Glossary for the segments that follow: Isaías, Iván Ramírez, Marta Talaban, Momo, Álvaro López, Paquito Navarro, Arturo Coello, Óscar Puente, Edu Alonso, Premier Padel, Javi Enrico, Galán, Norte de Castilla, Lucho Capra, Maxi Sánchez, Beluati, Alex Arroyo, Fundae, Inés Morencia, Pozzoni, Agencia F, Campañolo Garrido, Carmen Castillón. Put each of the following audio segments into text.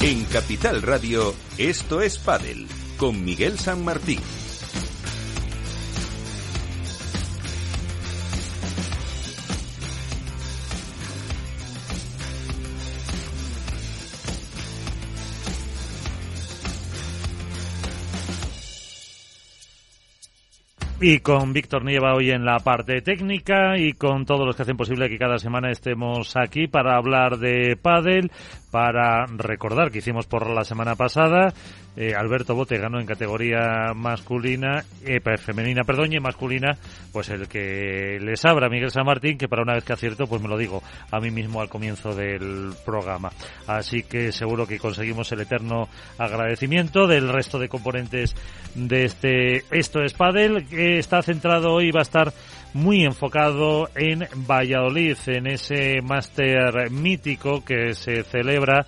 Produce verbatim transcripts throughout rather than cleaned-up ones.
En Capital Radio, esto es Padel, con Miguel San Martín. Y con Víctor Nieva hoy en la parte técnica y con todos los que hacen posible que cada semana estemos aquí para hablar de pádel, para recordar que hicimos por la semana pasada. Eh, Alberto Bote ganó en categoría masculina, eh, femenina, perdón, y masculina, pues el que les abra, Miguel San Martín, que para una vez que acierto, pues me lo digo a mí mismo al comienzo del programa. Así que seguro que conseguimos el eterno agradecimiento del resto de componentes de este Esto es Padel, que está centrado hoy, va a estar muy enfocado en Valladolid, en ese máster mítico que se celebra,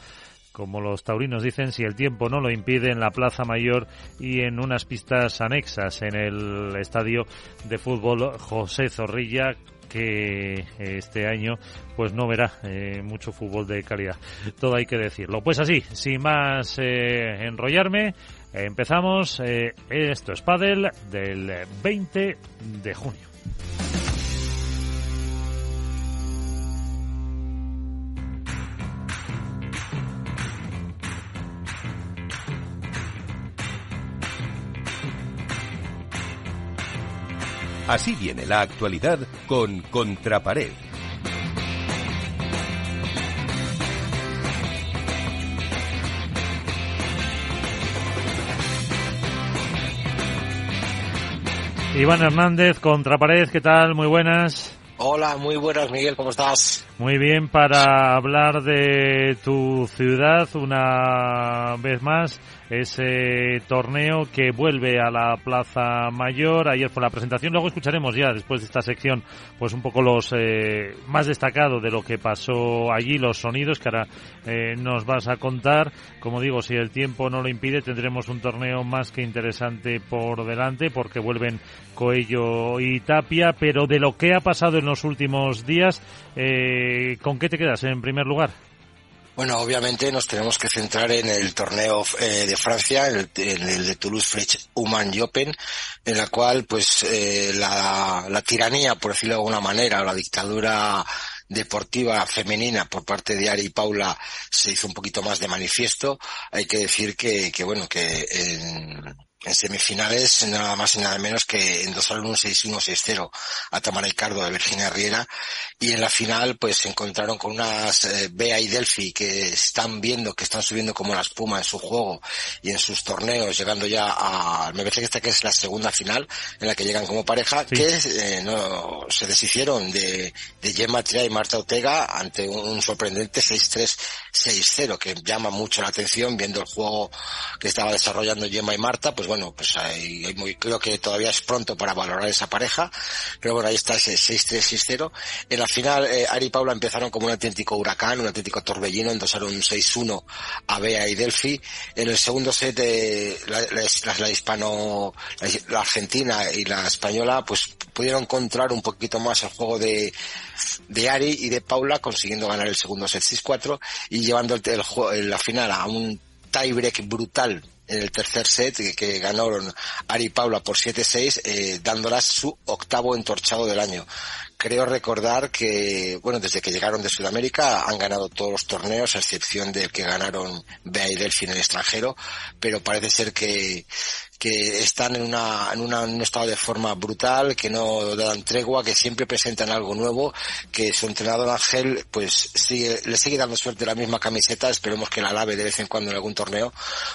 como los taurinos dicen, si el tiempo no lo impide, en la Plaza Mayor y en unas pistas anexas en el estadio de fútbol José Zorrilla, que este año pues no verá eh, mucho fútbol de calidad, todo hay que decirlo. Pues así, sin más eh, enrollarme, empezamos eh, Esto es Padel del veinte de junio. Así viene la actualidad con Contrapared. Iván Hernández, Contrapared, ¿qué tal? Muy buenas. Hola, muy buenas, Miguel, ¿cómo estás? Muy bien, para hablar de tu ciudad una vez más, ese torneo que vuelve a la Plaza Mayor. Ayer fue la presentación, luego escucharemos ya, después de esta sección, pues un poco los eh, más destacados de lo que pasó allí, los sonidos que ahora eh, nos vas a contar. Como digo, si el tiempo no lo impide, tendremos un torneo más que interesante por delante, porque vuelven Coello y Tapia, pero de lo que ha pasado en los últimos días, eh, ¿con qué te quedas en primer lugar? Bueno, obviamente nos tenemos que centrar en el torneo eh, de Francia, el, el de Toulouse French Human Open, en la cual pues eh, la, la tiranía, por decirlo de alguna manera, o la dictadura deportiva femenina por parte de Ari y Paula se hizo un poquito más de manifiesto. Hay que decir que, que bueno, que en... En semifinales, nada más y nada menos que endosaron un seis uno seis cero a Tamara Ricardo de Virginia Riera, y en la final pues se encontraron con unas eh, Bea y Delphi que están viendo que están subiendo como la espuma en su juego y en sus torneos, llegando ya a, me parece que esta que es la segunda final en la que llegan como pareja, sí. que eh, no se deshicieron de, de Gemma y Marta Ortega ante un, un sorprendente seis tres seis cero, que llama mucho la atención viendo el juego que estaba desarrollando Gemma y Marta. Pues bueno, pues hay, hay muy, creo que todavía es pronto para valorar esa pareja, pero bueno, ahí está ese seis tres seis cero. En la final, eh, Ari y Paula empezaron como un auténtico huracán, un auténtico torbellino, endosaron un seis uno a Bea y Delphi. En el segundo set, eh, la, la, la, la hispano, la, la argentina y la española, pues pudieron controlar un poquito más el juego de, de Ari y de Paula, consiguiendo ganar el segundo set seis cuatro y llevando el, el, la final a un tiebreak brutal en el tercer set, que, que ganaron Ari y Paula por siete seis, eh, dándolas su octavo entorchado del año. Creo recordar que, bueno, desde que llegaron de Sudamérica han ganado todos los torneos, a excepción del que ganaron Bea y Delphi en el extranjero, pero parece ser que que están en una, en una, en un estado de forma brutal, que no dan tregua, que siempre presentan algo nuevo, que su entrenador Ángel pues sigue, le sigue dando suerte la misma camiseta. Esperemos que la lave de vez en cuando en algún torneo,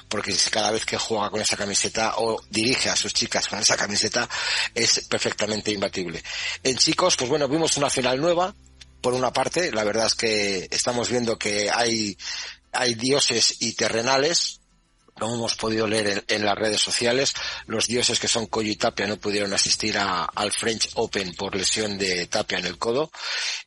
porque cada vez que juega con esa camiseta o dirige a sus chicas con esa camiseta es perfectamente imbatible. En chicos, pues bueno, vimos una final nueva. Por una parte, la verdad es que estamos viendo que hay, hay dioses y terrenales. lo hemos podido leer en, en las redes sociales. Los dioses que son Coello y Tapia no pudieron asistir a, al French Open por lesión de Tapia en el codo.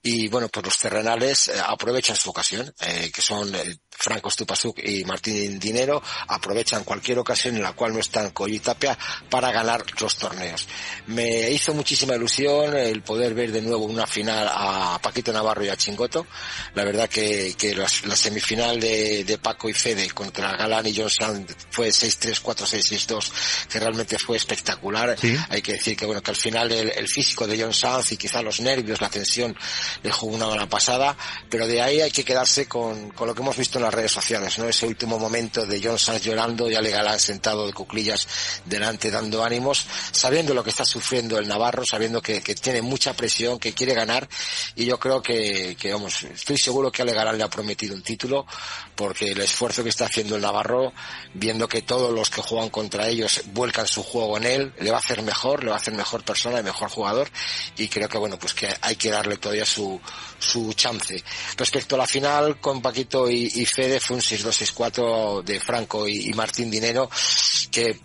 Y bueno, pues los terrenales aprovechan su ocasión, eh, que son Franco Stupaczuk y Martín Dinero, aprovechan cualquier ocasión en la cual no están Coello y Tapia para ganar los torneos. Me hizo muchísima ilusión el poder ver de nuevo una final a Paquito Navarro y a Chingoto. La verdad que, que la, la semifinal de, de Paco y Fede contra Galán y Jon Sanz fue seis tres, cuatro seis, seis dos, que realmente fue espectacular. ¿Sí? Hay que decir que bueno, que al final el, el físico de Jon Sanz y quizá los nervios, la tensión, le jugó una mala pasada, pero de ahí hay que quedarse con, con lo que hemos visto en las redes sociales, ¿no? Ese último momento de Jon Sanz llorando y Ale Galán sentado de cuclillas delante dando ánimos, sabiendo lo que está sufriendo el navarro, sabiendo que, que tiene mucha presión, que quiere ganar, y yo creo que, que vamos, estoy seguro que Ale Galán le ha prometido un título, porque el esfuerzo que está haciendo el navarro, viendo que todos los que juegan contra ellos vuelcan su juego en él, le va a hacer mejor, le va a hacer mejor persona y mejor jugador, y creo que bueno, pues que hay que darle todavía su, su chance. Respecto a la final con Paquito y, y Fede, fue un seis dos, seis cuatro de Franco y, y Martín Dinero, que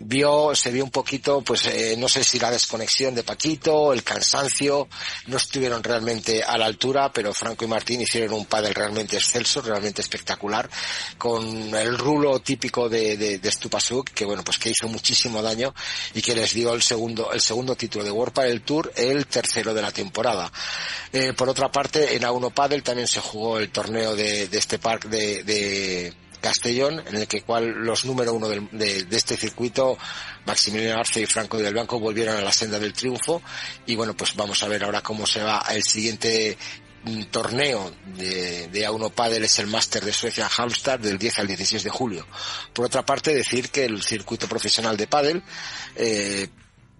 vio, se vio un poquito, pues eh, no sé si la desconexión de Paquito, el cansancio, no estuvieron realmente a la altura, pero Franco y Martín hicieron un pádel realmente excelso, realmente espectacular, con el rulo típico de, de, de Stupaczuk, que bueno, pues que hizo muchísimo daño y que les dio el segundo, el segundo título de World Padel Tour, el tercero de la temporada. Eh, por otra parte, en A uno Padel también se jugó el torneo de, de este parque de, de Castellón, en el que cual los número uno del, de, de este circuito, Maximiliano Arce y Franco del Blanco, volvieron a la senda del triunfo, y bueno, pues vamos a ver ahora cómo se va el siguiente torneo de, de A uno Padel, es el Máster de Suecia Halmstad, del diez al dieciséis de julio. Por otra parte, decir que el circuito profesional de Padel, eh,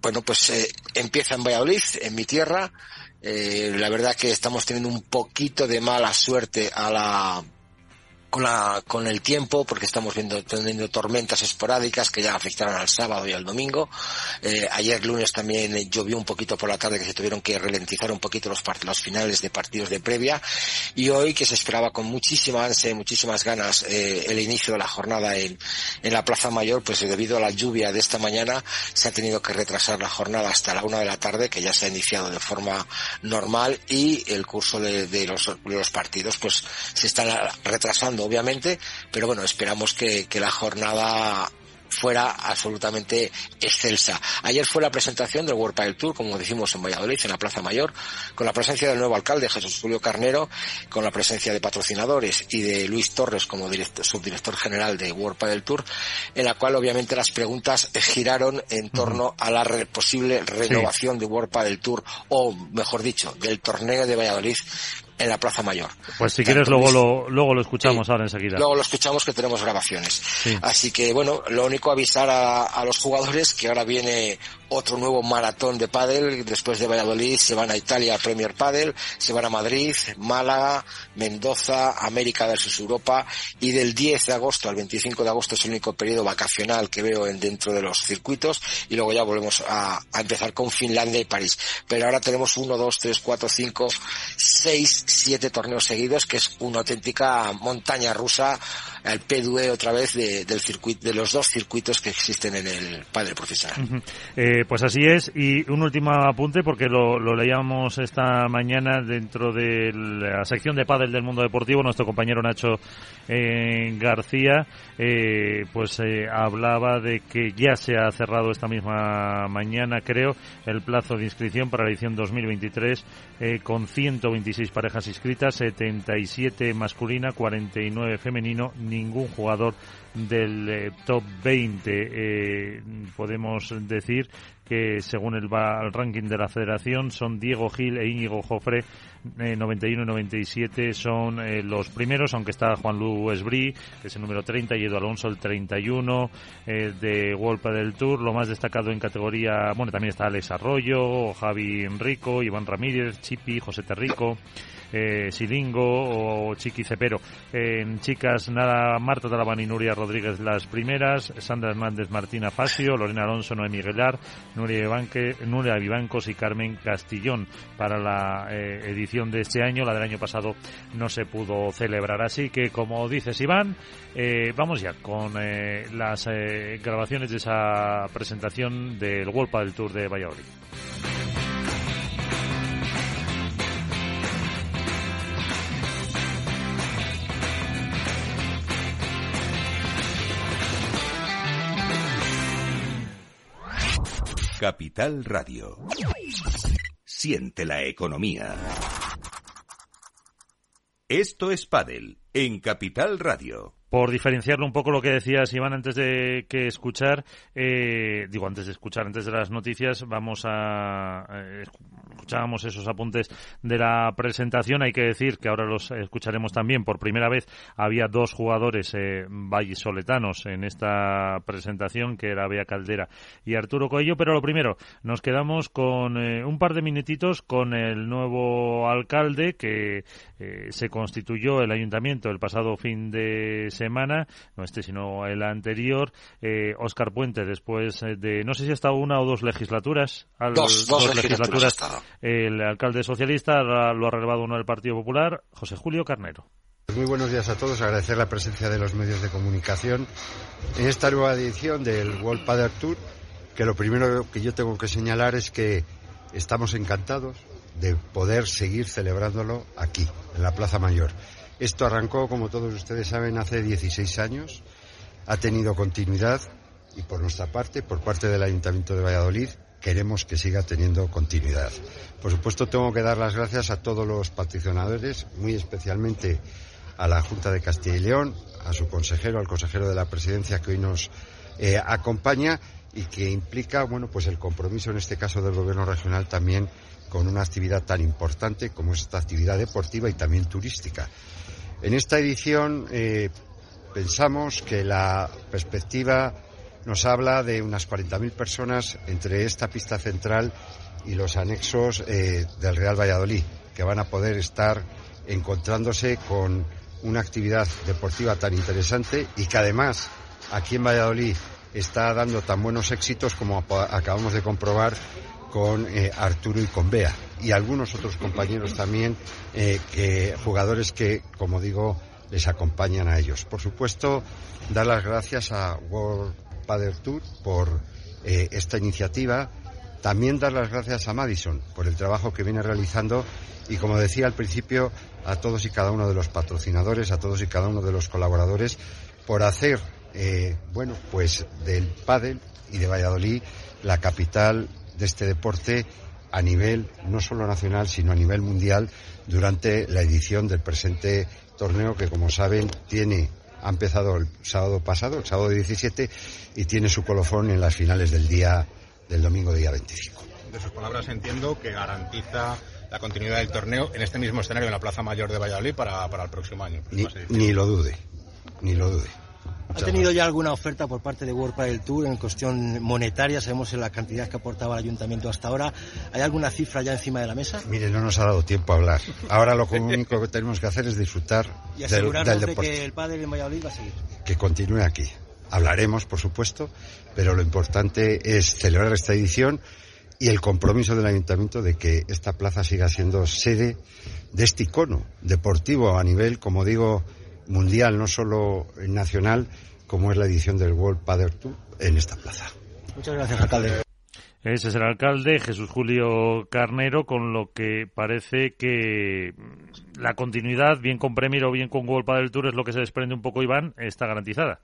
bueno, pues eh, empieza en Valladolid, en mi tierra. Eh, la verdad que estamos teniendo un poquito de mala suerte a la con la con el tiempo, porque estamos viendo teniendo tormentas esporádicas que ya afectaron al sábado y al domingo. Eh, ayer lunes también eh, llovió un poquito por la tarde, que se tuvieron que ralentizar un poquito los part- los finales de partidos de previa, y hoy, que se esperaba con muchísima ansia y muchísimas ganas eh, el inicio de la jornada en en la Plaza Mayor, pues debido a la lluvia de esta mañana se ha tenido que retrasar la jornada hasta la una de la tarde, que ya se ha iniciado de forma normal, y el curso de, de los de los partidos pues se están retrasando obviamente, pero bueno, esperamos que, que la jornada fuera absolutamente excelsa. Ayer fue la presentación del World Padel Tour, como decimos, en Valladolid, en la Plaza Mayor, con la presencia del nuevo alcalde, Jesús Julio Carnero, con la presencia de patrocinadores y de Luis Torres como director, subdirector general de World Padel Tour, en la cual obviamente las preguntas giraron en torno a la re- posible renovación sí. de World Padel Tour, o mejor dicho, del torneo de Valladolid en la Plaza Mayor. Pues si Tanto quieres luego lo luego lo escuchamos sí, ahora enseguida. Luego lo escuchamos, que tenemos grabaciones. Sí. Así que bueno, lo único, avisar a, a los jugadores que ahora viene otro nuevo maratón de pádel. Después de Valladolid se van a Italia, a Premier Padel, se van a Madrid, Málaga, Mendoza, América versus Europa, y del diez de agosto al veinticinco de agosto es el único periodo vacacional que veo en, dentro de los circuitos, y luego ya volvemos a, a empezar con Finlandia y París. Pero ahora tenemos uno, dos, tres, cuatro, cinco, seis siete torneos seguidos, que es una auténtica montaña rusa, el P D U E otra vez de, del circuito, de los dos circuitos que existen en el pádel profesional. Uh-huh. Eh, pues así es, y un último apunte, porque lo, lo leíamos esta mañana dentro de la sección de pádel del Mundo Deportivo, nuestro compañero Nacho eh, García, eh, pues eh, hablaba de que ya se ha cerrado esta misma mañana, creo, el plazo de inscripción para la edición dos mil veintitrés, eh, con ciento veintiséis parejas inscritas, setenta y siete masculina, cuarenta y nueve femenino, ningún jugador del eh, top veinte. Eh, podemos decir que según el, el ranking de la federación son Diego Gil e Íñigo Jofre, eh, noventa y uno y noventa y siete son eh, los primeros, aunque está Juan Luis Esbrí, que es el número treinta, y Edu Alonso el treinta y uno eh, de World Padel Tour. Lo más destacado en categoría, bueno, también está Alex Arroyo, Javi Enrico, Iván Ramírez, Chipi, José Terrico, eh, Silingo o Chiqui Cepero. En eh, chicas, nada, Marta Talaban y Nuria Rodríguez las primeras, Sandra Hernández, Martina Facio, Lorena Alonso, Noemí Guelar, Nuria Vivancos y Carmen Castillón para la eh, edición de este año. La del año pasado no se pudo celebrar. Así que, como dices, Iván, eh, vamos ya con eh, las eh, grabaciones de esa presentación del World Padel Tour de Valladolid. Capital Radio. Siente la economía. Esto es Padel en Capital Radio. Por diferenciarlo un poco lo que decías, Iván, antes de que escuchar, eh, digo, antes de escuchar, antes de las noticias, vamos a... Eh, escuchábamos esos apuntes de la presentación. Hay que decir que ahora los escucharemos también. Por primera vez había dos jugadores eh, vallisoletanos en esta presentación, que era Bea Caldera y Arturo Coello. Pero lo primero, nos quedamos con eh, un par de minutitos con el nuevo alcalde que eh, se constituyó el ayuntamiento el pasado fin de semana, no este sino el anterior, eh, Óscar Puente, después de, no sé si ha estado una o dos legislaturas, al, dos, dos, dos legislaturas, legislaturas el alcalde socialista, lo ha relevado uno del Partido Popular, José Julio Carnero. Muy buenos días a todos, agradecer la presencia de los medios de comunicación en esta nueva edición del World Padel Tour, que lo primero que yo tengo que señalar es que estamos encantados de poder seguir celebrándolo aquí, en la Plaza Mayor. Esto arrancó, como todos ustedes saben, hace dieciséis años, ha tenido continuidad y por nuestra parte, por parte del Ayuntamiento de Valladolid, queremos que siga teniendo continuidad. Por supuesto, tengo que dar las gracias a todos los patrocinadores, muy especialmente a la Junta de Castilla y León, a su consejero, al consejero de la Presidencia que hoy nos eh, acompaña y que implica, bueno, pues el compromiso en este caso del Gobierno regional también con una actividad tan importante como es esta actividad deportiva y también turística. En esta edición eh, pensamos que la perspectiva nos habla de unas cuarenta mil personas entre esta pista central y los anexos eh, del Real Valladolid, que van a poder estar encontrándose con una actividad deportiva tan interesante y que además aquí en Valladolid está dando tan buenos éxitos como acabamos de comprobar con eh, Arturo y con Bea y algunos otros compañeros también, eh, que jugadores que, como digo, les acompañan a ellos. Por supuesto, dar las gracias a World Padel Tour por eh, esta iniciativa, también dar las gracias a Madison por el trabajo que viene realizando y, como decía al principio, a todos y cada uno de los patrocinadores, a todos y cada uno de los colaboradores por hacer, eh, bueno, pues del pádel y de Valladolid la capital de este deporte a nivel no solo nacional sino a nivel mundial durante la edición del presente torneo que, como saben, tiene ha empezado el sábado pasado, el sábado diecisiete, y tiene su colofón en las finales del día del domingo día veinticinco. De sus palabras entiendo que garantiza la continuidad del torneo en este mismo escenario en la Plaza Mayor de Valladolid para, para el próximo año. Ni, ni lo dude, ni lo dude. ¿Ha tenido ya alguna oferta por parte de World Padel Tour en cuestión monetaria? Sabemos la cantidad que aportaba el ayuntamiento hasta ahora. ¿Hay alguna cifra ya encima de la mesa? Mire, no nos ha dado tiempo a hablar. Ahora lo único que tenemos que hacer es disfrutar y asegurarnos del, del deporte. De que el pádel en Valladolid va a seguir. Que continúe aquí. Hablaremos, por supuesto, pero lo importante es celebrar esta edición y el compromiso del ayuntamiento de que esta plaza siga siendo sede de este icono deportivo a nivel, como digo, mundial, no solo nacional, como es la edición del World Padel Tour en esta plaza. Muchas gracias, alcalde. Ese es el alcalde, Jesús Julio Carnero, con lo que parece que la continuidad, bien con Premier o bien con World Padel Tour, es lo que se desprende un poco, Iván, está garantizada.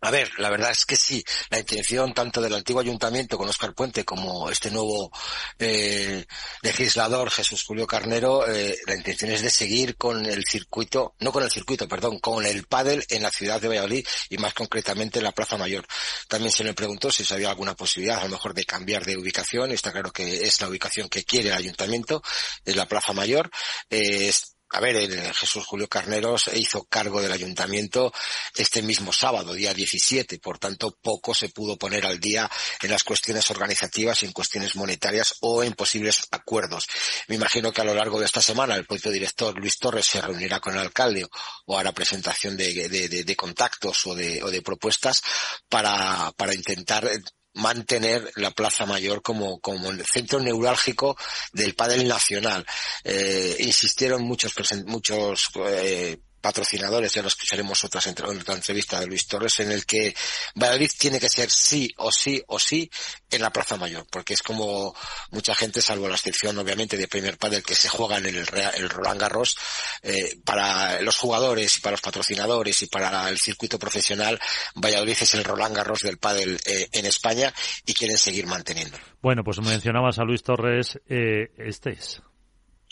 A ver, la verdad es que sí, la intención tanto del antiguo ayuntamiento con Óscar Puente como este nuevo eh, legislador Jesús Julio Carnero, eh, la intención es de seguir con el circuito, no con el circuito, perdón, con el pádel en la ciudad de Valladolid y más concretamente en la Plaza Mayor. También se le preguntó si había alguna posibilidad a lo mejor de cambiar de ubicación, está claro que es la ubicación que quiere el ayuntamiento, es la Plaza Mayor, eh, es A ver, el Jesús Julio Carnero se hizo cargo del ayuntamiento este mismo sábado, día diecisiete, por tanto poco se pudo poner al día en las cuestiones organizativas, en cuestiones monetarias o en posibles acuerdos. Me imagino que a lo largo de esta semana el propio director Luis Torres se reunirá con el alcalde o hará presentación de, de, de, de contactos o de, o de propuestas para, para intentar mantener la Plaza Mayor como, como el centro neurálgico del pádel nacional. Eh, insistieron muchos muchos eh, patrocinadores, ya lo escucharemos otras en otra entrevista de Luis Torres, en el que Valladolid tiene que ser sí o sí o sí en la Plaza Mayor, porque es como mucha gente, salvo la excepción obviamente de Premier Padel, que se juega en el, el Roland Garros, eh, para los jugadores y para los patrocinadores y para el circuito profesional, Valladolid es el Roland Garros del pádel eh, en España, y quieren seguir manteniendo. Bueno, pues mencionabas a Luis Torres, eh, este es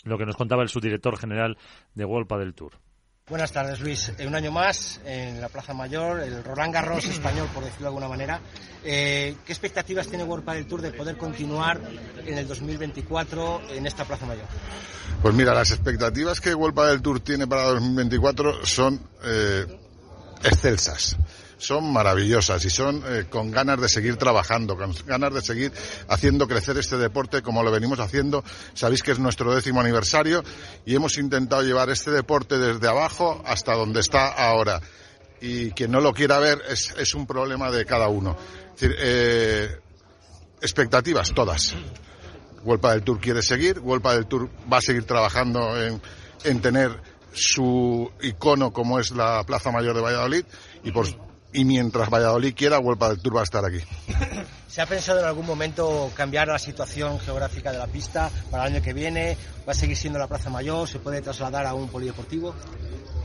lo que nos contaba el subdirector general de World Padel Tour. Buenas tardes, Luis. Un año más en la Plaza Mayor, el Roland Garros español, por decirlo de alguna manera. Eh, ¿Qué expectativas tiene World Padel Tour de poder continuar en el dos mil veinticuatro en esta Plaza Mayor? Pues mira, las expectativas que World Padel Tour tiene para dos mil veinticuatro son eh, excelsas. Son maravillosas y son eh, con ganas de seguir trabajando, con ganas de seguir haciendo crecer este deporte como lo venimos haciendo. Sabéis que es nuestro décimo aniversario y hemos intentado llevar este deporte desde abajo hasta donde está ahora. Y quien no lo quiera ver es, es un problema de cada uno. Es decir, eh, expectativas todas. World Padel Tour quiere seguir, World Padel Tour va a seguir trabajando en, en tener su icono como es la Plaza Mayor de Valladolid y por Y mientras Valladolid quiera, World Padel Tour va a estar aquí. ¿Se ha pensado en algún momento cambiar la situación geográfica de la pista para el año que viene? ¿Va a seguir siendo la Plaza Mayor? ¿Se puede trasladar a un polideportivo?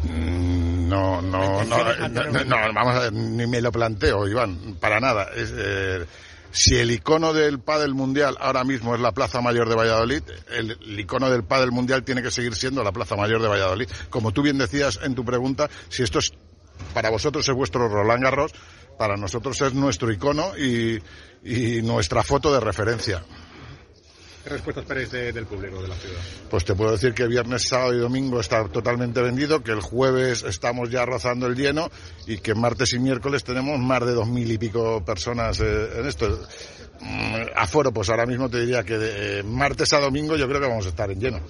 No, no, no, no, no, no vamos a ver, ni me lo planteo, Iván, para nada. Es, eh, si el icono del pádel mundial ahora mismo es la Plaza Mayor de Valladolid, el, el icono del pádel mundial tiene que seguir siendo la Plaza Mayor de Valladolid. Como tú bien decías en tu pregunta, si esto es... Para vosotros es vuestro Roland Garros, para nosotros es nuestro icono y, y nuestra foto de referencia. ¿Qué respuesta esperáis de, del público de la ciudad? Pues te puedo decir que viernes, sábado y domingo está totalmente vendido, que el jueves estamos ya rozando el lleno y que martes y miércoles tenemos más de dos mil y pico personas eh, en esto. Aforo, pues ahora mismo te diría que de martes a domingo yo creo que vamos a estar en lleno.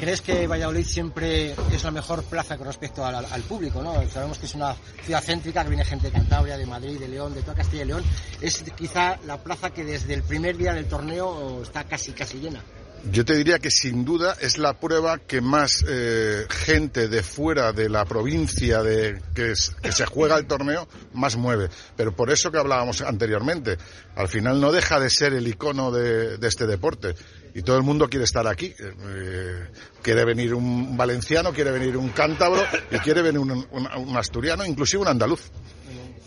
¿Crees que Valladolid siempre es la mejor plaza con respecto al, al público, ¿no? Sabemos que es una ciudad céntrica, que viene gente de Cantabria, de Madrid, de León, de toda Castilla y León. Es quizá la plaza que desde el primer día del torneo está casi casi llena. Yo te diría que sin duda es la prueba que más eh, gente de fuera de la provincia de que, es, que se juega el torneo más mueve. Pero por eso que hablábamos anteriormente, al final no deja de ser el icono de, de este deporte. Y todo el mundo quiere estar aquí. Eh, quiere venir un valenciano, quiere venir un cántabro y quiere venir un, un, un asturiano, inclusive un andaluz.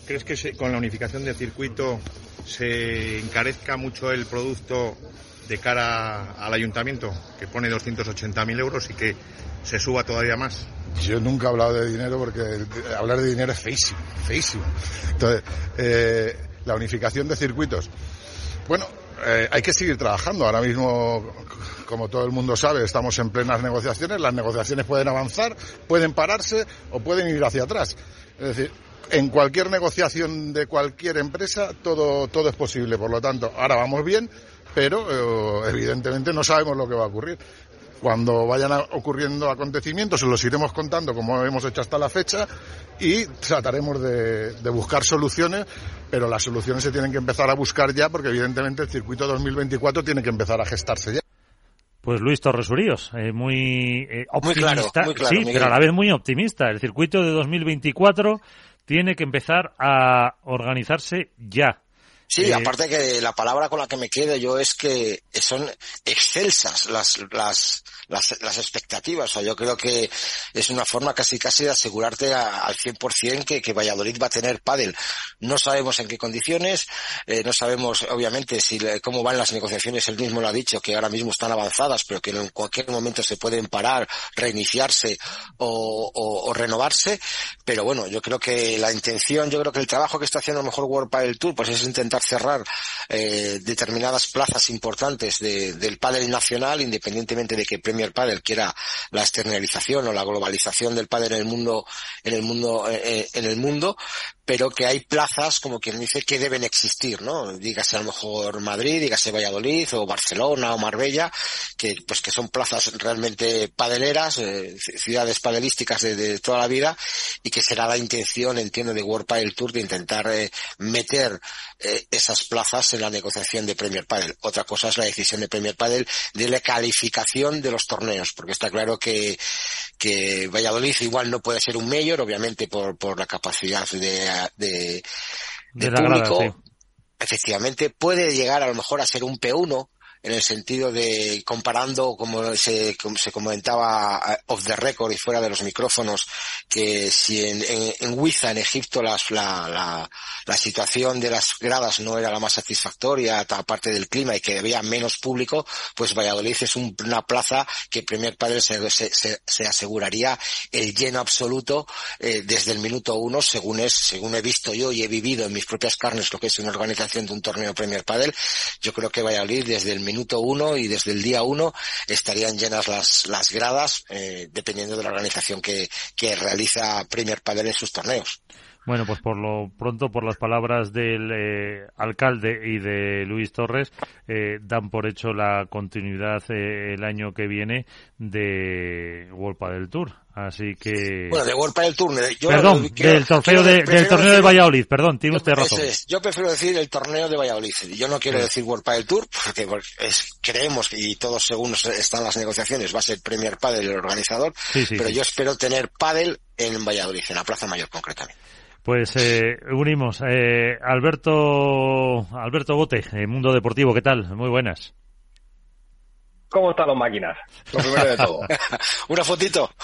¿Crees que se, con la unificación del circuito se encarezca mucho el producto de cara al ayuntamiento, que pone doscientos ochenta mil euros y que se suba todavía más? Yo nunca he hablado de dinero porque hablar de dinero es feísimo, feísimo. Entonces, eh, la unificación de circuitos. Bueno, eh, hay que seguir trabajando. Ahora mismo, como todo el mundo sabe, estamos en plenas negociaciones. Las negociaciones pueden avanzar, pueden pararse o pueden ir hacia atrás. Es decir, en cualquier negociación de cualquier empresa todo, todo es posible. Por lo tanto, ahora vamos bien, pero eh, evidentemente no sabemos lo que va a ocurrir. Cuando vayan a, ocurriendo acontecimientos se los iremos contando como hemos hecho hasta la fecha y trataremos de, de buscar soluciones, pero las soluciones se tienen que empezar a buscar ya porque evidentemente el circuito dos mil veinticuatro tiene que empezar a gestarse ya. Pues Luis Torres Uríos, eh, muy eh, optimista, muy claro, muy claro, sí, Miguel, pero a la vez muy optimista. El circuito de dos mil veinticuatro tiene que empezar a organizarse ya. Sí, aparte que la palabra con la que me quedo yo es que son excelsas las, las, las, las expectativas. O sea, yo creo que es una forma casi casi de asegurarte a, al cien por ciento que, que Valladolid va a tener pádel. No sabemos en qué condiciones, eh, no sabemos obviamente si cómo van las negociaciones. Él mismo lo ha dicho, que ahora mismo están avanzadas, pero que en cualquier momento se pueden parar, reiniciarse o, o, o renovarse. Pero bueno, yo creo que la intención, yo creo que el trabajo que está haciendo a lo mejor World Padel Tour, pues es intentar intentar cerrar eh, determinadas plazas importantes de, del pádel nacional, independientemente de que Premier Padel quiera la externalización o la globalización del pádel en el mundo, en el mundo, eh, en el mundo, pero que hay plazas, como quien dice, que deben existir, ¿no? Dígase a lo mejor Madrid, dígase Valladolid o Barcelona o Marbella, que pues que son plazas realmente padeleras, eh, ciudades padelísticas de, de toda la vida, y que será la intención, entiendo, de World Padel Tour de intentar eh, meter eh, esas plazas en la negociación de Premier Padel. Otra cosa es la decisión de Premier Padel de la calificación de los torneos, porque está claro que que Valladolid igual no puede ser un mayor, obviamente por por la capacidad de de, de, de público, grada, sí. Efectivamente puede llegar a lo mejor a ser un P uno, en el sentido de, comparando, como se, como se comentaba off the record y fuera de los micrófonos, que si en, en, en Huiza, en Egipto, las, la, la, la situación de las gradas no era la más satisfactoria, aparte del clima, y que había menos público, pues Valladolid es un, una plaza que Premier Padel se, se, se, se aseguraría el lleno absoluto eh, desde el minuto uno, según es, según he visto yo y he vivido en mis propias carnes lo que es una organización de un torneo Premier Padel. Yo creo que Valladolid desde el minuto uno y desde el día uno estarían llenas las, las gradas, eh, dependiendo de la organización que, que realiza Premier Padel en sus torneos. Bueno, pues por lo pronto, por las palabras del eh, alcalde y de Luis Torres, eh, dan por hecho la continuidad eh, el año que viene de World Padel Tour. Así que... Bueno, de World Padel Tour. Yo perdón, lo, quiero, del, torneo de, del torneo decir, de Valladolid, perdón, tiene usted razón. Es, yo prefiero decir el torneo de Valladolid. Yo no quiero sí. decir World Padel Tour, porque es, creemos, y todos según están las negociaciones, va a ser Premier Padel el organizador, sí, sí, pero sí. yo espero tener Padel en Valladolid, en la Plaza Mayor concretamente. Pues eh, unimos. Eh, Alberto Alberto Bote, eh, Mundo Deportivo, ¿qué tal? Muy buenas. ¿Cómo están las máquinas? Lo primero de todo. Una fotito.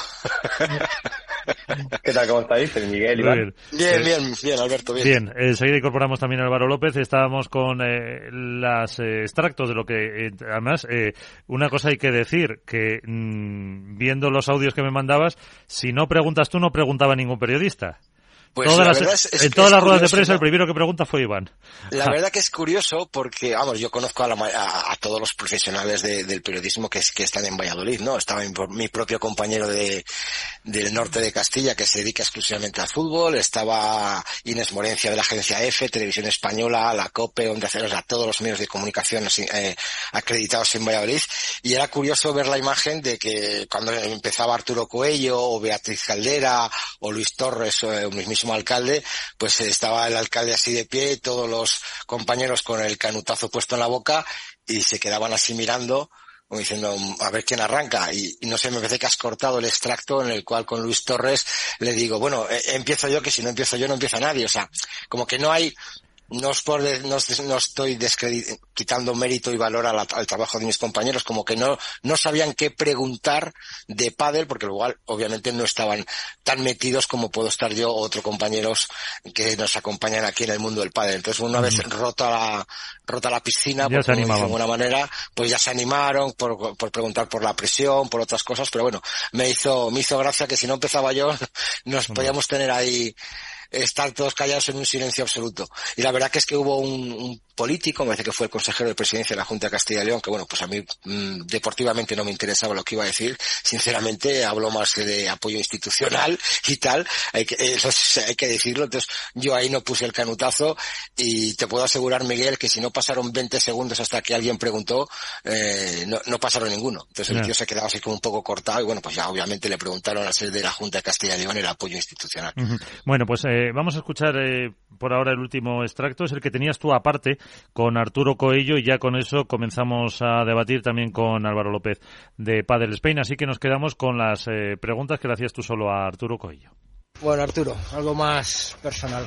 ¿Qué tal? ¿Cómo estáis? Miguel, Iván. Bien, bien, bien, bien, Alberto, bien. Bien, enseguida incorporamos también a Álvaro López. Estábamos con eh, los eh, extractos de lo que... Eh, además, eh, una cosa hay que decir, que mmm, viendo los audios que me mandabas, si no preguntas tú, no preguntaba ningún periodista. Pues todas la las, es, es en todas las ruedas curioso, de prensa, ¿no? El primero que pregunta fue Iván. La ah. verdad que es curioso porque, vamos, yo conozco a, la, a, a todos los profesionales de, del periodismo que, es, que están en Valladolid, ¿no? Estaba mi, mi propio compañero de del norte de Castilla, que se dedica exclusivamente al fútbol, estaba Inés Morencia de la agencia EFE, Televisión Española, la COPE, Onda Cero, a todos los medios de comunicación eh, acreditados en Valladolid, y era curioso ver la imagen de que cuando empezaba Arturo Coello, o Beatriz Caldera, o Luis Torres, o el mismo alcalde, pues estaba el alcalde así de pie, todos los compañeros con el canutazo puesto en la boca y se quedaban así mirando, como diciendo, a ver quién arranca. Y, y no sé, me parece que has cortado el extracto en el cual con Luis Torres le digo, bueno, eh, empiezo yo, que si no empiezo yo no empieza nadie. O sea, como que no hay... No, os por, no, no estoy quitando mérito y valor a la, al trabajo de mis compañeros, como que no, no sabían qué preguntar de pádel, porque igual obviamente no estaban tan metidos como puedo estar yo o otros compañeros que nos acompañan aquí en el mundo del pádel. Entonces, una vez rota la, rota la piscina, por de alguna manera, pues ya se animaron por, por preguntar por la presión, por otras cosas, pero bueno, me hizo, me hizo gracia que si no empezaba yo, nos podíamos tener ahí, estar todos callados en un silencio absoluto. Y la verdad que es que hubo un, un político, me parece que fue el consejero de presidencia de la Junta de Castilla y León, que bueno, pues a mí mmm, deportivamente no me interesaba lo que iba a decir, sinceramente, habló más de apoyo institucional y tal, hay que, eh, los, hay que decirlo, entonces yo ahí no puse el canutazo y te puedo asegurar, Miguel, que si no pasaron veinte segundos hasta que alguien preguntó, eh, no, no pasaron ninguno, entonces no. El tío se quedaba así como un poco cortado y bueno, pues ya obviamente le preguntaron al ser de la Junta de Castilla y León el apoyo institucional. Uh-huh. Bueno, pues eh... Eh, vamos a escuchar eh, por ahora el último extracto, es el que tenías tú aparte con Arturo Coello, y ya con eso comenzamos a debatir también con Álvaro López de Padel Spain, así que nos quedamos con las eh, preguntas que le hacías tú solo a Arturo Coello. Bueno, Arturo, algo más personal.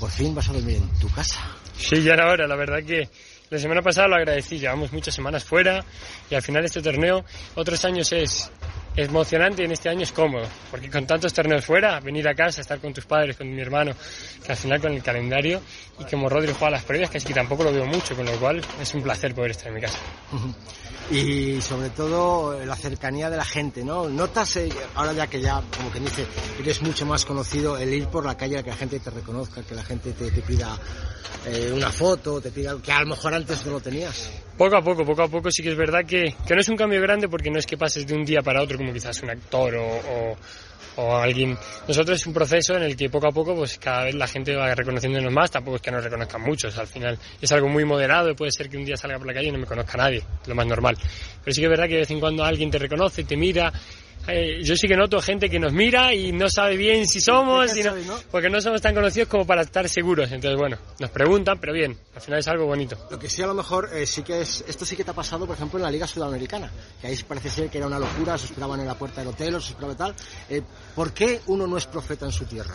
¿Por fin vas a dormir en tu casa? Sí, ya era hora, la verdad que la semana pasada lo agradecí, llevamos muchas semanas fuera y al final este torneo, otros años es emocionante, y en este año es cómodo, porque con tantos torneos fuera, venir a casa, estar con tus padres, con mi hermano, que al final con el calendario, y como Rodri juega las previas, que es que tampoco lo veo mucho, con lo cual es un placer poder estar en mi casa. Y sobre todo la cercanía de la gente, ¿no? Notas, eh, ahora ya que ya, como que dice, eres mucho más conocido, el ir por la calle, que la gente te reconozca, que la gente te, te pida eh, una foto, te pida, que a lo mejor antes no lo tenías. Poco a poco, poco a poco sí que es verdad que, que no es un cambio grande, porque no es que pases de un día para otro como quizás un actor o... o... o alguien. Nosotros es un proceso en el que poco a poco pues cada vez la gente va reconociéndonos más, tampoco es que nos reconozcan muchos, al final es algo muy moderado, puede ser que un día salga por la calle y no me conozca nadie, lo más normal, pero sí que es verdad que de vez en cuando alguien te reconoce, te mira. Eh, yo sí que noto gente que nos mira y no sabe bien si somos, sí, y no, sabe, ¿no? Porque no somos tan conocidos como para estar seguros. Entonces, bueno, nos preguntan, pero bien, al final es algo bonito. Lo que sí, a lo mejor, eh, sí que es, esto sí que te ha pasado, por ejemplo, en la Liga Sudamericana, que ahí parece ser que era una locura, se esperaban en la puerta del hotel, se esperaba tal. Eh, ¿Por qué uno no es profeta en su tierra?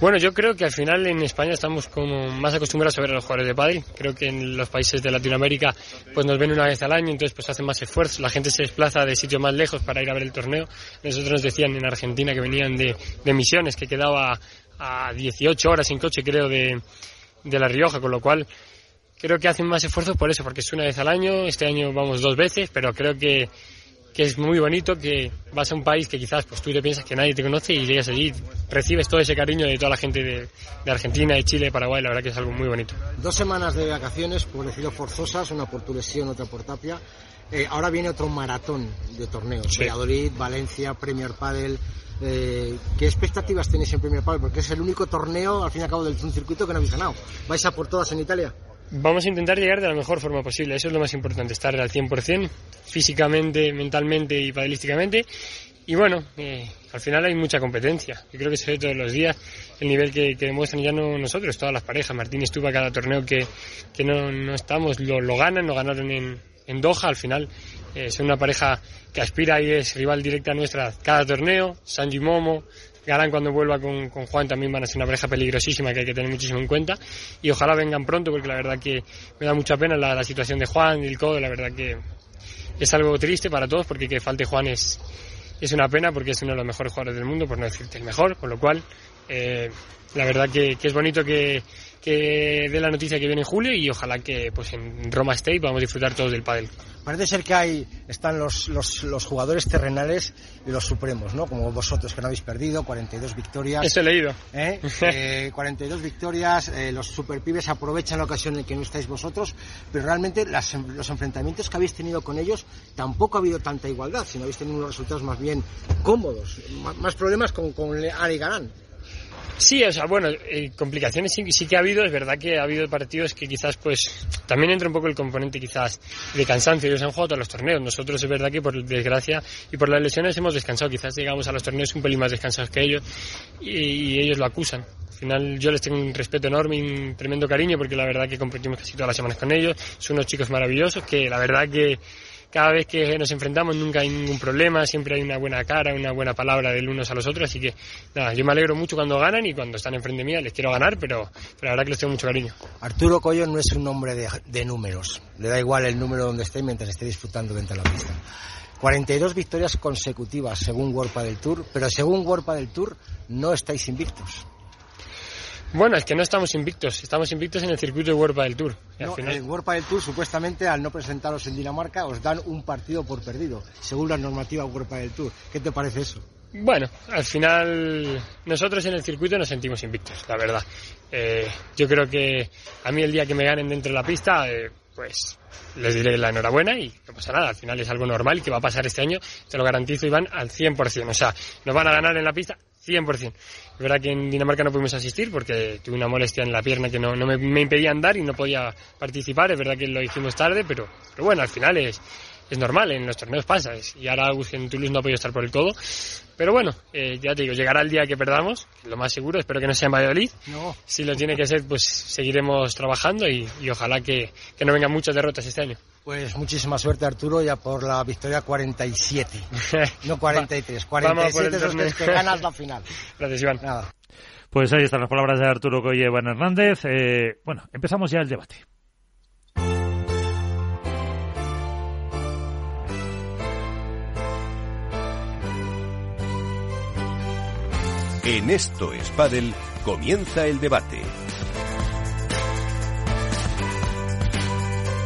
Bueno, yo creo que al final en España estamos como más acostumbrados a ver a los jugadores de pádel. Creo que en los países de Latinoamérica pues nos ven una vez al año, entonces pues hacen más esfuerzo. La gente se desplaza de sitios más lejos para ir a ver el torneo. Nosotros nos decían en Argentina que venían de, de Misiones, que quedaba a dieciocho horas en coche, creo, de, de La Rioja, con lo cual creo que hacen más esfuerzos por eso, porque es una vez al año. Este año vamos dos veces, pero creo que... que es muy bonito, que vas a un país que quizás pues tú te piensas que nadie te conoce y llegas allí, recibes todo ese cariño de toda la gente de, de Argentina, de Chile, de Paraguay. La verdad que es algo muy bonito. Dos semanas de vacaciones, por decirlo forzosas, una por tu lesión, otra por Tapia. Eh, ahora viene otro maratón de torneos, sí. Valladolid, Valencia, Premier Padel. Eh, ¿Qué expectativas tenéis en Premier Padel? Porque es el único torneo, al fin y al cabo, del un circuito que no habéis ganado. ¿Vais a por todas en Italia? Vamos a intentar llegar de la mejor forma posible, eso es lo más importante, estar al cien por ciento, físicamente, mentalmente y padelísticamente. Y bueno, eh, al final hay mucha competencia, yo creo que se ve todos los días el nivel que, que demuestran ya no nosotros, todas las parejas. Martín estuvo a cada torneo que, que no, no estamos, lo, lo ganan, lo ganaron en, en Doha, al final eh, son una pareja que aspira y es rival directa nuestra cada torneo, Sanji Momo. Galán, cuando vuelva con, con Juan, también van a ser una pareja peligrosísima que hay que tener muchísimo en cuenta, y ojalá vengan pronto, porque la verdad que me da mucha pena la, la situación de Juan y el codo. La verdad que es algo triste para todos, porque que falte Juan es, es una pena, porque es uno de los mejores jugadores del mundo, por no decirte el mejor, con lo cual eh, la verdad que, que es bonito que, que dé la noticia que viene en julio, y ojalá que pues en Roma State vamos a disfrutar todos del pádel. Parece ser que ahí están los, los, los jugadores terrenales y los supremos, ¿no? Como vosotros, que no habéis perdido, cuarenta y dos victorias. Eso he leído. ¿Eh? Eh, cuarenta y dos victorias, eh, los superpibes aprovechan la ocasión en que no estáis vosotros, pero realmente las, los enfrentamientos que habéis tenido con ellos tampoco ha habido tanta igualdad, sino habéis tenido unos resultados más bien cómodos, más, más problemas con, con Ari Galán. Sí, o sea, bueno, eh, complicaciones sí, sí que ha habido. Es verdad que ha habido partidos que quizás, pues, también entra un poco el componente quizás de cansancio. Ellos han jugado todos los torneos. Nosotros es verdad que por desgracia y por las lesiones hemos descansado. Quizás llegamos a los torneos un pelín más descansados que ellos y, y ellos lo acusan. Al final yo les tengo un respeto enorme y un tremendo cariño, porque la verdad que competimos casi todas las semanas con ellos. Son unos chicos maravillosos que la verdad que... cada vez que nos enfrentamos nunca hay ningún problema, siempre hay una buena cara, una buena palabra del unos a los otros, así que nada, yo me alegro mucho cuando ganan, y cuando están enfrente mía les quiero ganar, pero, pero la verdad que les tengo mucho cariño. Arturo Coello no es un hombre de, de números, le da igual el número donde esté mientras esté disfrutando dentro de la pista. cuarenta y dos victorias consecutivas según World Padel Tour, pero según World Padel Tour no estáis invictos. Bueno, es que no estamos invictos, estamos invictos en el circuito de World Padel Tour. No, al final... El World Padel Tour, supuestamente, al no presentaros en Dinamarca, os dan un partido por perdido, según la normativa World Padel Tour. ¿Qué te parece eso? Bueno, al final nosotros en el circuito nos sentimos invictos, la verdad. Eh, yo creo que a mí el día que me ganen dentro de la pista, eh, pues les diré la enhorabuena y no pasa nada. Al final es algo normal y que va a pasar este año, te lo garantizo, Iván, al cien por ciento. O sea, nos van a ganar en la pista... cien por ciento. Es verdad que en Dinamarca no pudimos asistir porque tuve una molestia en la pierna que no, no me, me impedía andar y no podía participar. Es verdad que lo hicimos tarde, pero, pero bueno, al final es, es normal, en los torneos pasa. Es, y ahora en Toulouse no ha podido estar por el codo. Pero bueno, eh, ya te digo, llegará el día que perdamos, lo más seguro, espero que no sea en Valladolid. No. Si lo tiene que ser, pues seguiremos trabajando y, y ojalá que, que no vengan muchas derrotas este año. Pues muchísima suerte, Arturo, ya por la victoria cuarenta y siete, no cuarenta y tres, cuarenta y siete es los que ganas la final. Gracias, Iván. Nada. Pues ahí están las palabras de Arturo Coello y Iván Hernández. Eh, bueno, empezamos ya el debate. En Esto es Padel comienza el debate.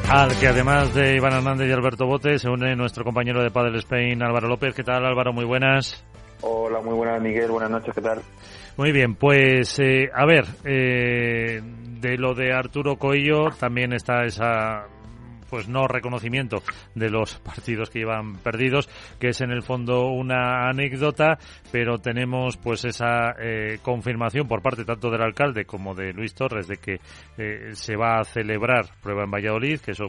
Al que además de Iván Hernández y Alberto Bote se une nuestro compañero de Padel Spain, Álvaro López. ¿Qué tal, Álvaro? Muy buenas. Hola, muy buenas, Miguel. Buenas noches, ¿qué tal? Muy bien, pues eh, a ver, eh, de lo de Arturo Coello también está esa... pues no reconocimiento de los partidos que iban perdidos, que es en el fondo una anécdota, pero tenemos pues esa eh, confirmación por parte tanto del alcalde como de Luis Torres de que eh, se va a celebrar prueba en Valladolid, que eso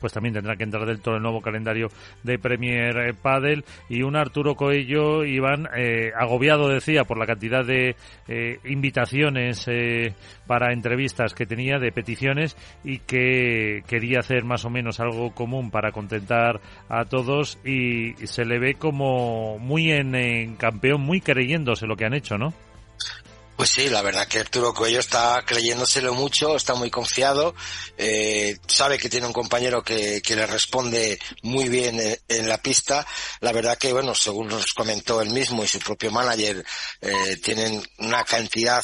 pues también tendrá que entrar dentro del nuevo calendario de Premier Padel. Y un Arturo Coello, Iván, eh, agobiado, decía, por la cantidad de eh, invitaciones eh, para entrevistas que tenía, de peticiones, y que quería hacer más o menos algo común para contentar a todos, y se le ve como muy en, en campeón, muy creyéndose lo que han hecho, ¿no? Pues sí, la verdad que Arturo Coello está creyéndoselo mucho, está muy confiado, eh, sabe que tiene un compañero que, que le responde muy bien en, en la pista. La verdad que, bueno, según nos comentó él mismo y su propio manager, eh, tienen una cantidad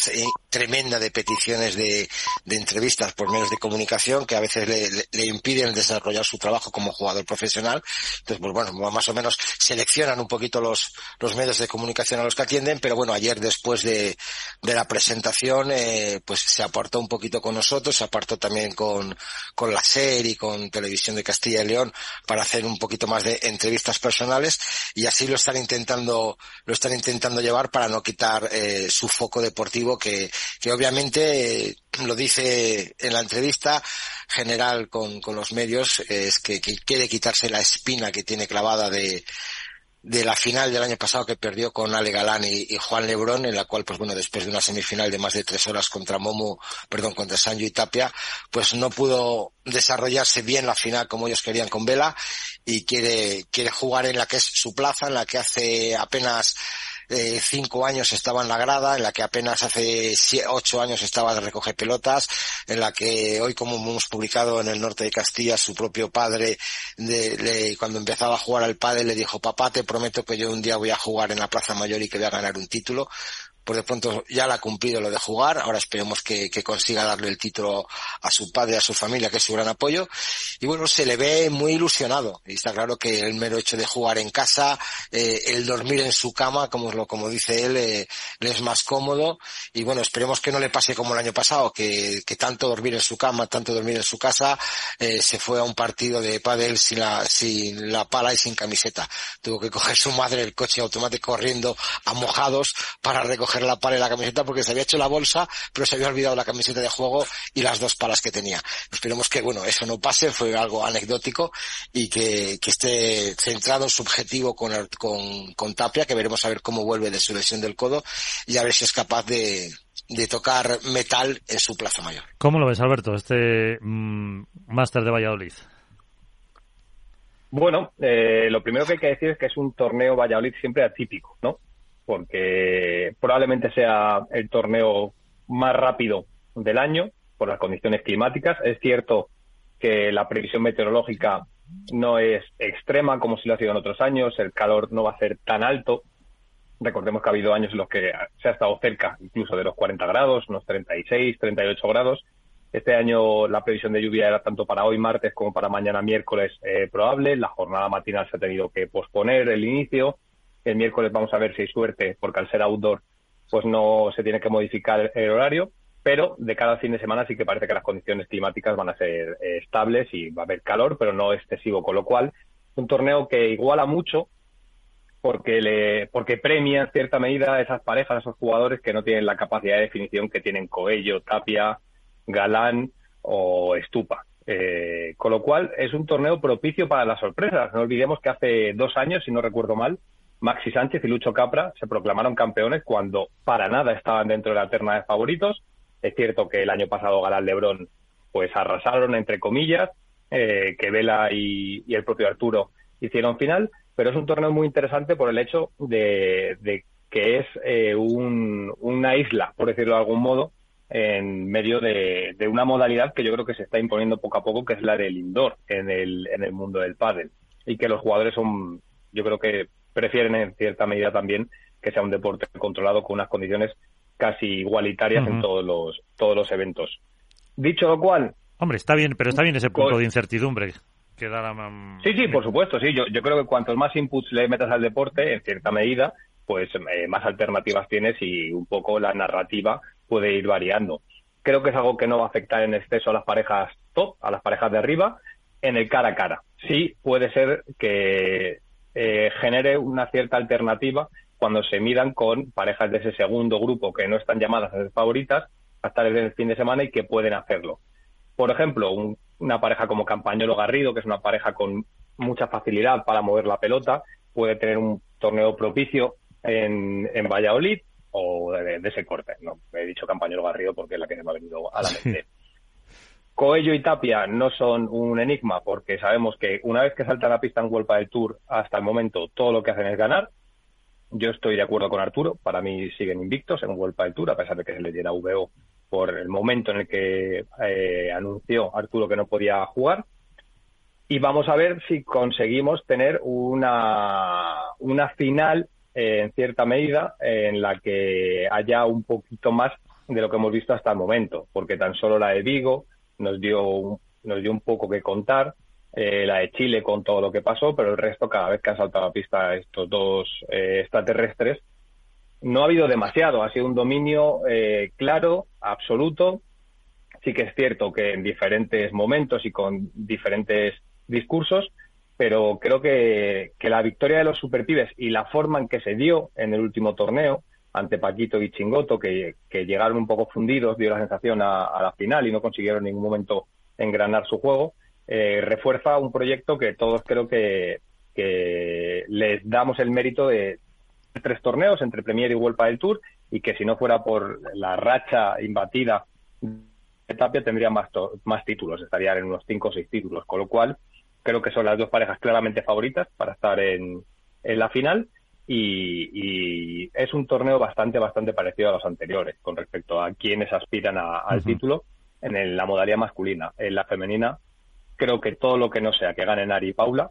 tremenda de peticiones de, de entrevistas por medios de comunicación que a veces le, le, le impiden desarrollar su trabajo como jugador profesional. Entonces, pues bueno, más o menos seleccionan un poquito los, los medios de comunicación a los que atienden, pero bueno, ayer después de de la presentación, eh, pues se apartó un poquito con nosotros, se apartó también con, con la SER y con Televisión de Castilla y León para hacer un poquito más de entrevistas personales, y así lo están intentando, lo están intentando llevar para no quitar eh, su foco deportivo que, que obviamente, eh, lo dice en la entrevista general con, con los medios, eh, es que, que quiere quitarse la espina que tiene clavada de de la final del año pasado que perdió con Ale Galán y, y Juan Lebrón, en la cual, pues bueno, después de una semifinal de más de tres horas contra Momo, perdón, contra Sancho y Tapia, pues no pudo desarrollarse bien la final como ellos querían con Vela, y quiere, quiere jugar en la que es su plaza, en la que hace apenas Eh, cinco años estaba en la grada, en la que apenas hace siete, ocho años estaba de recoger pelotas, en la que hoy, como hemos publicado en el Norte de Castilla, su propio padre, de, de, cuando empezaba a jugar al pádel, le dijo: papá, te prometo que yo un día voy a jugar en la Plaza Mayor y que voy a ganar un título. Pues de pronto ya la ha cumplido lo de jugar, ahora esperemos que, que consiga darle el título a su padre, a su familia, que es su gran apoyo. Y bueno, se le ve muy ilusionado, y está claro que el mero hecho de jugar en casa, eh, el dormir en su cama, como lo como dice él, eh, le es más cómodo. Y bueno, esperemos que no le pase como el año pasado, que, que tanto dormir en su cama, tanto dormir en su casa, eh, se fue a un partido de pádel sin la, sin la pala y sin camiseta. Tuvo que coger su madre el coche automático corriendo a mojados para recoger la pala y la camiseta, porque se había hecho la bolsa pero se había olvidado la camiseta de juego y las dos palas que tenía. Esperemos que, bueno, eso no pase, fue algo anecdótico, y que, que esté centrado en su objetivo con, el, con, con Tapia, que veremos a ver cómo vuelve de su lesión del codo y a ver si es capaz de, de tocar metal en su Plaza Mayor. ¿Cómo lo ves, Alberto, este mm, Máster de Valladolid? Bueno, eh, lo primero que hay que decir es que es un torneo Valladolid siempre atípico, ¿no? Porque probablemente sea el torneo más rápido del año por las condiciones climáticas. Es cierto que la previsión meteorológica no es extrema como si lo ha sido en otros años, el calor no va a ser tan alto. Recordemos que ha habido años en los que se ha estado cerca incluso de los cuarenta grados, unos treinta y seis, treinta y ocho grados. Este año la previsión de lluvia era tanto para hoy martes como para mañana miércoles eh, probable. La jornada matinal se ha tenido que posponer el inicio. El miércoles vamos a ver si hay suerte, porque al ser outdoor pues no se tiene que modificar el horario, pero de cada fin de semana sí que parece que las condiciones climáticas van a ser eh, estables y va a haber calor, pero no excesivo, con lo cual un torneo que iguala mucho porque le porque premia en cierta medida a esas parejas, a esos jugadores que no tienen la capacidad de definición que tienen Coello, Tapia, Galán o Stupa. Eh, con lo cual es un torneo propicio para las sorpresas. No olvidemos que hace dos años, si no recuerdo mal, Maxi Sánchez y Lucho Capra se proclamaron campeones cuando para nada estaban dentro de la terna de favoritos. Es cierto que el año pasado Galán Lebrón pues arrasaron, entre comillas, eh, que Vela y, y el propio Arturo hicieron final, pero es un torneo muy interesante por el hecho de, de que es eh, un, una isla, por decirlo de algún modo, en medio de, de una modalidad que yo creo que se está imponiendo poco a poco, que es la del indoor en el, en el mundo del pádel, y que los jugadores son, yo creo que prefieren en cierta medida también que sea un deporte controlado con unas condiciones casi igualitarias uh-huh. en todos los todos los eventos. Dicho lo cual... Hombre, está bien, pero está bien ese punto con... de incertidumbre que da la... Sí, sí, por supuesto, sí. Yo, yo creo que cuantos más inputs le metas al deporte, en cierta medida, pues eh, más alternativas tienes y un poco la narrativa puede ir variando. Creo que es algo que no va a afectar en exceso a las parejas top, a las parejas de arriba, en el cara a cara. Sí puede ser que eh, genere una cierta alternativa cuando se midan con parejas de ese segundo grupo que no están llamadas a ser favoritas hasta el fin de semana y que pueden hacerlo. Por ejemplo, un, una pareja como Campañolo Garrido, que es una pareja con mucha facilidad para mover la pelota, puede tener un torneo propicio en, en Valladolid o de, de ese corte. No he dicho Campañolo Garrido porque es la que se me ha venido a la mente. Coello y Tapia no son un enigma porque sabemos que una vez que saltan a pista en World Padel Tour, hasta el momento todo lo que hacen es ganar. Yo estoy de acuerdo con Arturo, para mí siguen invictos en World Padel Tour, a pesar de que se les diera V O por el momento en el que eh, anunció Arturo que no podía jugar. Y vamos a ver si conseguimos tener una, una final, eh, en cierta medida, eh, en la que haya un poquito más de lo que hemos visto hasta el momento, porque tan solo la de Vigo nos dio, nos dio un poco que contar. Eh, la de Chile con todo lo que pasó, pero el resto, cada vez que han saltado a la pista estos dos eh, extraterrestres, no ha habido demasiado. Ha sido un dominio eh, claro, absoluto. Sí que es cierto que en diferentes momentos y con diferentes discursos, pero creo que, que la victoria de los superpibes y la forma en que se dio en el último torneo ante Paquito y Chingoto, que, que llegaron un poco fundidos, dio la sensación a, a la final y no consiguieron en ningún momento engranar su juego, Eh, refuerza un proyecto que todos creo que, que les damos el mérito de tres torneos entre Premier y World Padel Tour, y que si no fuera por la racha imbatida de Tapia tendría más, to- más títulos, estarían en unos cinco o seis títulos, con lo cual creo que son las dos parejas claramente favoritas para estar en, en la final, y, y es un torneo bastante bastante parecido a los anteriores con respecto a quienes aspiran a, al uh-huh. título en el, la modalidad masculina. En la femenina creo que todo lo que no sea que ganen Ari y Paula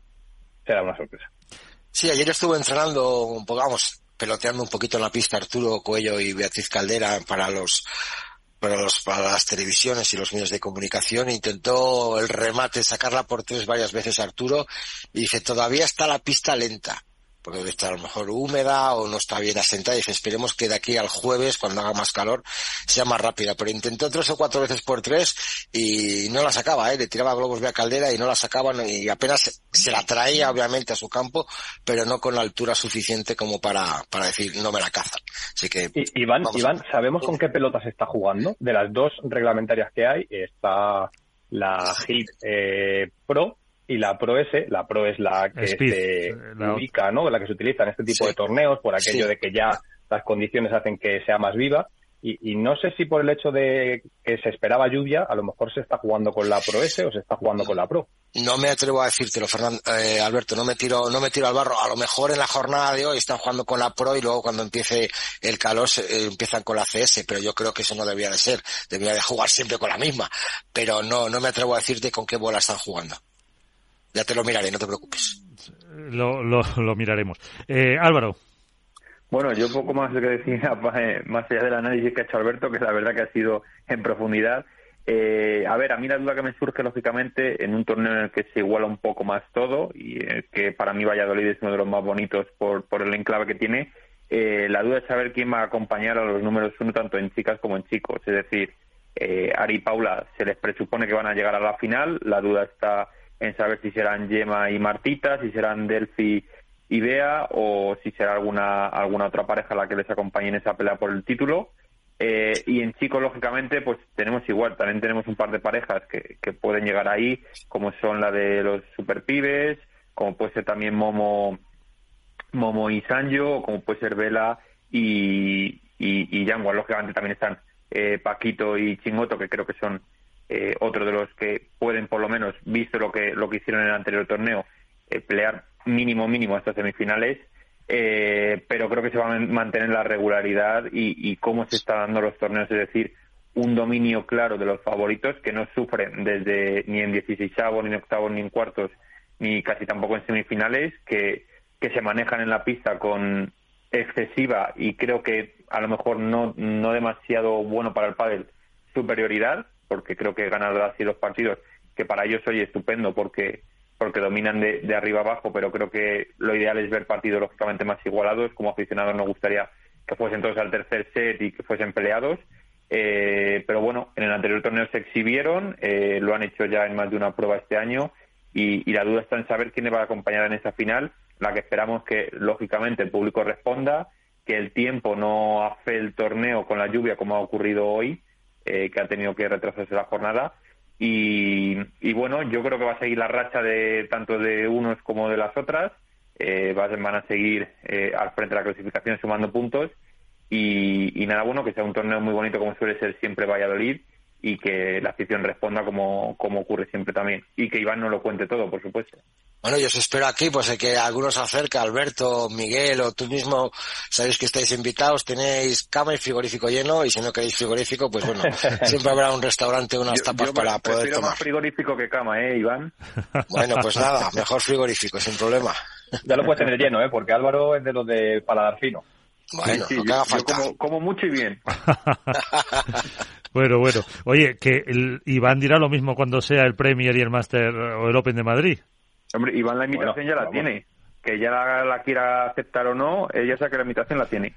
será una sorpresa. Sí, ayer estuve entrenando, vamos, peloteando un poquito en la pista Arturo Coello y Beatriz Caldera para los para los para las televisiones y los medios de comunicación. Intentó el remate, sacarla por tres varias veces Arturo, y dije, todavía está la pista lenta, porque debe estar a lo mejor húmeda o no está bien asentada, y dije, esperemos que de aquí al jueves, cuando haga más calor, sea más rápida. Pero intentó tres o cuatro veces por tres y no la sacaba, ¿eh? Le tiraba globos de a Caldera y no la sacaban, y apenas se la traía, obviamente, a su campo, pero no con la altura suficiente como para, para decir, no me la cazan. Así que... Y, Iván, Iván a... ¿sabemos con qué pelotas está jugando? De las dos reglamentarias que hay, está la Hit eh, Pro, y la Pro S. La Pro es la que Speed, se la ubica, ¿no? La que se utiliza en este tipo sí. de torneos, por aquello sí. de que ya las condiciones hacen que sea más viva. Y, y no sé si por el hecho de que se esperaba lluvia, a lo mejor se está jugando con la Pro S o se está jugando con la Pro. No me atrevo a decírtelo, Fernando, eh, Alberto, no me tiro no me tiro al barro. A lo mejor en la jornada de hoy están jugando con la Pro y luego cuando empiece el calor eh, empiezan con la C S, pero yo creo que eso no debía de ser. Debía de jugar siempre con la misma. Pero no, no me atrevo a decirte con qué bola están jugando. Ya te lo miraré, no te preocupes. Lo, lo, lo miraremos. Eh, Álvaro. Bueno, yo poco más que decir, más allá del análisis que ha hecho Alberto, que la verdad que ha sido en profundidad. Eh, a ver, a mí la duda que me surge, lógicamente, en un torneo en el que se iguala un poco más todo, y eh, que para mí Valladolid es uno de los más bonitos por, por el enclave que tiene, eh, la duda es saber quién va a acompañar a los números uno, tanto en chicas como en chicos. Es decir, eh, Ari y Paula se les presupone que van a llegar a la final, la duda está en saber si serán Gemma y Martita, si serán Delphi y Bea, o si será alguna alguna otra pareja la que les acompañe en esa pelea por el título. Eh, y en chicos, lógicamente, pues tenemos igual, también tenemos un par de parejas que, que pueden llegar ahí, como son la de los superpibes, como puede ser también Momo Momo y Sanjo, como puede ser Vela y, y, y Yanguan. Lógicamente también están eh, Paquito y Chingoto, que creo que son... Eh, otro de los que pueden, por lo menos, visto lo que lo que hicieron en el anterior torneo, eh, pelear mínimo mínimo hasta semifinales, eh, pero creo que se va a mantener la regularidad y, y cómo se están dando los torneos, es decir, un dominio claro de los favoritos que no sufren desde ni en dieciseisavos, ni en octavos, ni en cuartos, ni casi tampoco en semifinales, que, que se manejan en la pista con, excesiva y creo que a lo mejor no, no demasiado bueno para el pádel, superioridad, porque creo que ganar así los partidos, que para ellos hoy es estupendo porque porque dominan de, de arriba abajo, pero creo que lo ideal es ver partidos lógicamente más igualados. Como aficionados nos gustaría que fuesen todos al tercer set y que fuesen peleados, eh, pero bueno, en el anterior torneo se exhibieron, eh, lo han hecho ya en más de una prueba este año y, y la duda está en saber quién le va a acompañar en esa final, la que esperamos que lógicamente el público responda, que el tiempo no afecte el torneo con la lluvia como ha ocurrido hoy, eh, que ha tenido que retrasarse la jornada. Y, y bueno, yo creo que va a seguir la racha de tanto de unos como de las otras, eh, van a seguir eh, al frente de la clasificación sumando puntos y, y nada, bueno, que sea un torneo muy bonito como suele ser siempre Valladolid y que la afición responda como, como ocurre siempre también, y que Iván no lo cuente todo, por supuesto. Bueno, yo os espero aquí, pues que algunos se acerca, Alberto, Miguel o tú mismo, sabéis que estáis invitados, tenéis cama y frigorífico lleno, y si no queréis frigorífico, pues bueno, siempre habrá un restaurante, unas tapas yo, yo para poder tomar. Más frigorífico que cama, ¿eh, Iván? Bueno, pues nada, mejor frigorífico, sin problema. Ya lo puedes tener lleno, ¿eh? Porque Álvaro es de los de paladar fino. Bueno, sí, sí, lo que haga falta. Yo como, como mucho y bien. Bueno, bueno. Oye, que el Iván dirá lo mismo cuando sea el Premier y el Master o el Open de Madrid. Hombre, Iván, la invitación bueno, ya la vamos. tiene. Que ya la, la quiera aceptar o no, ella sabe que la invitación la tiene.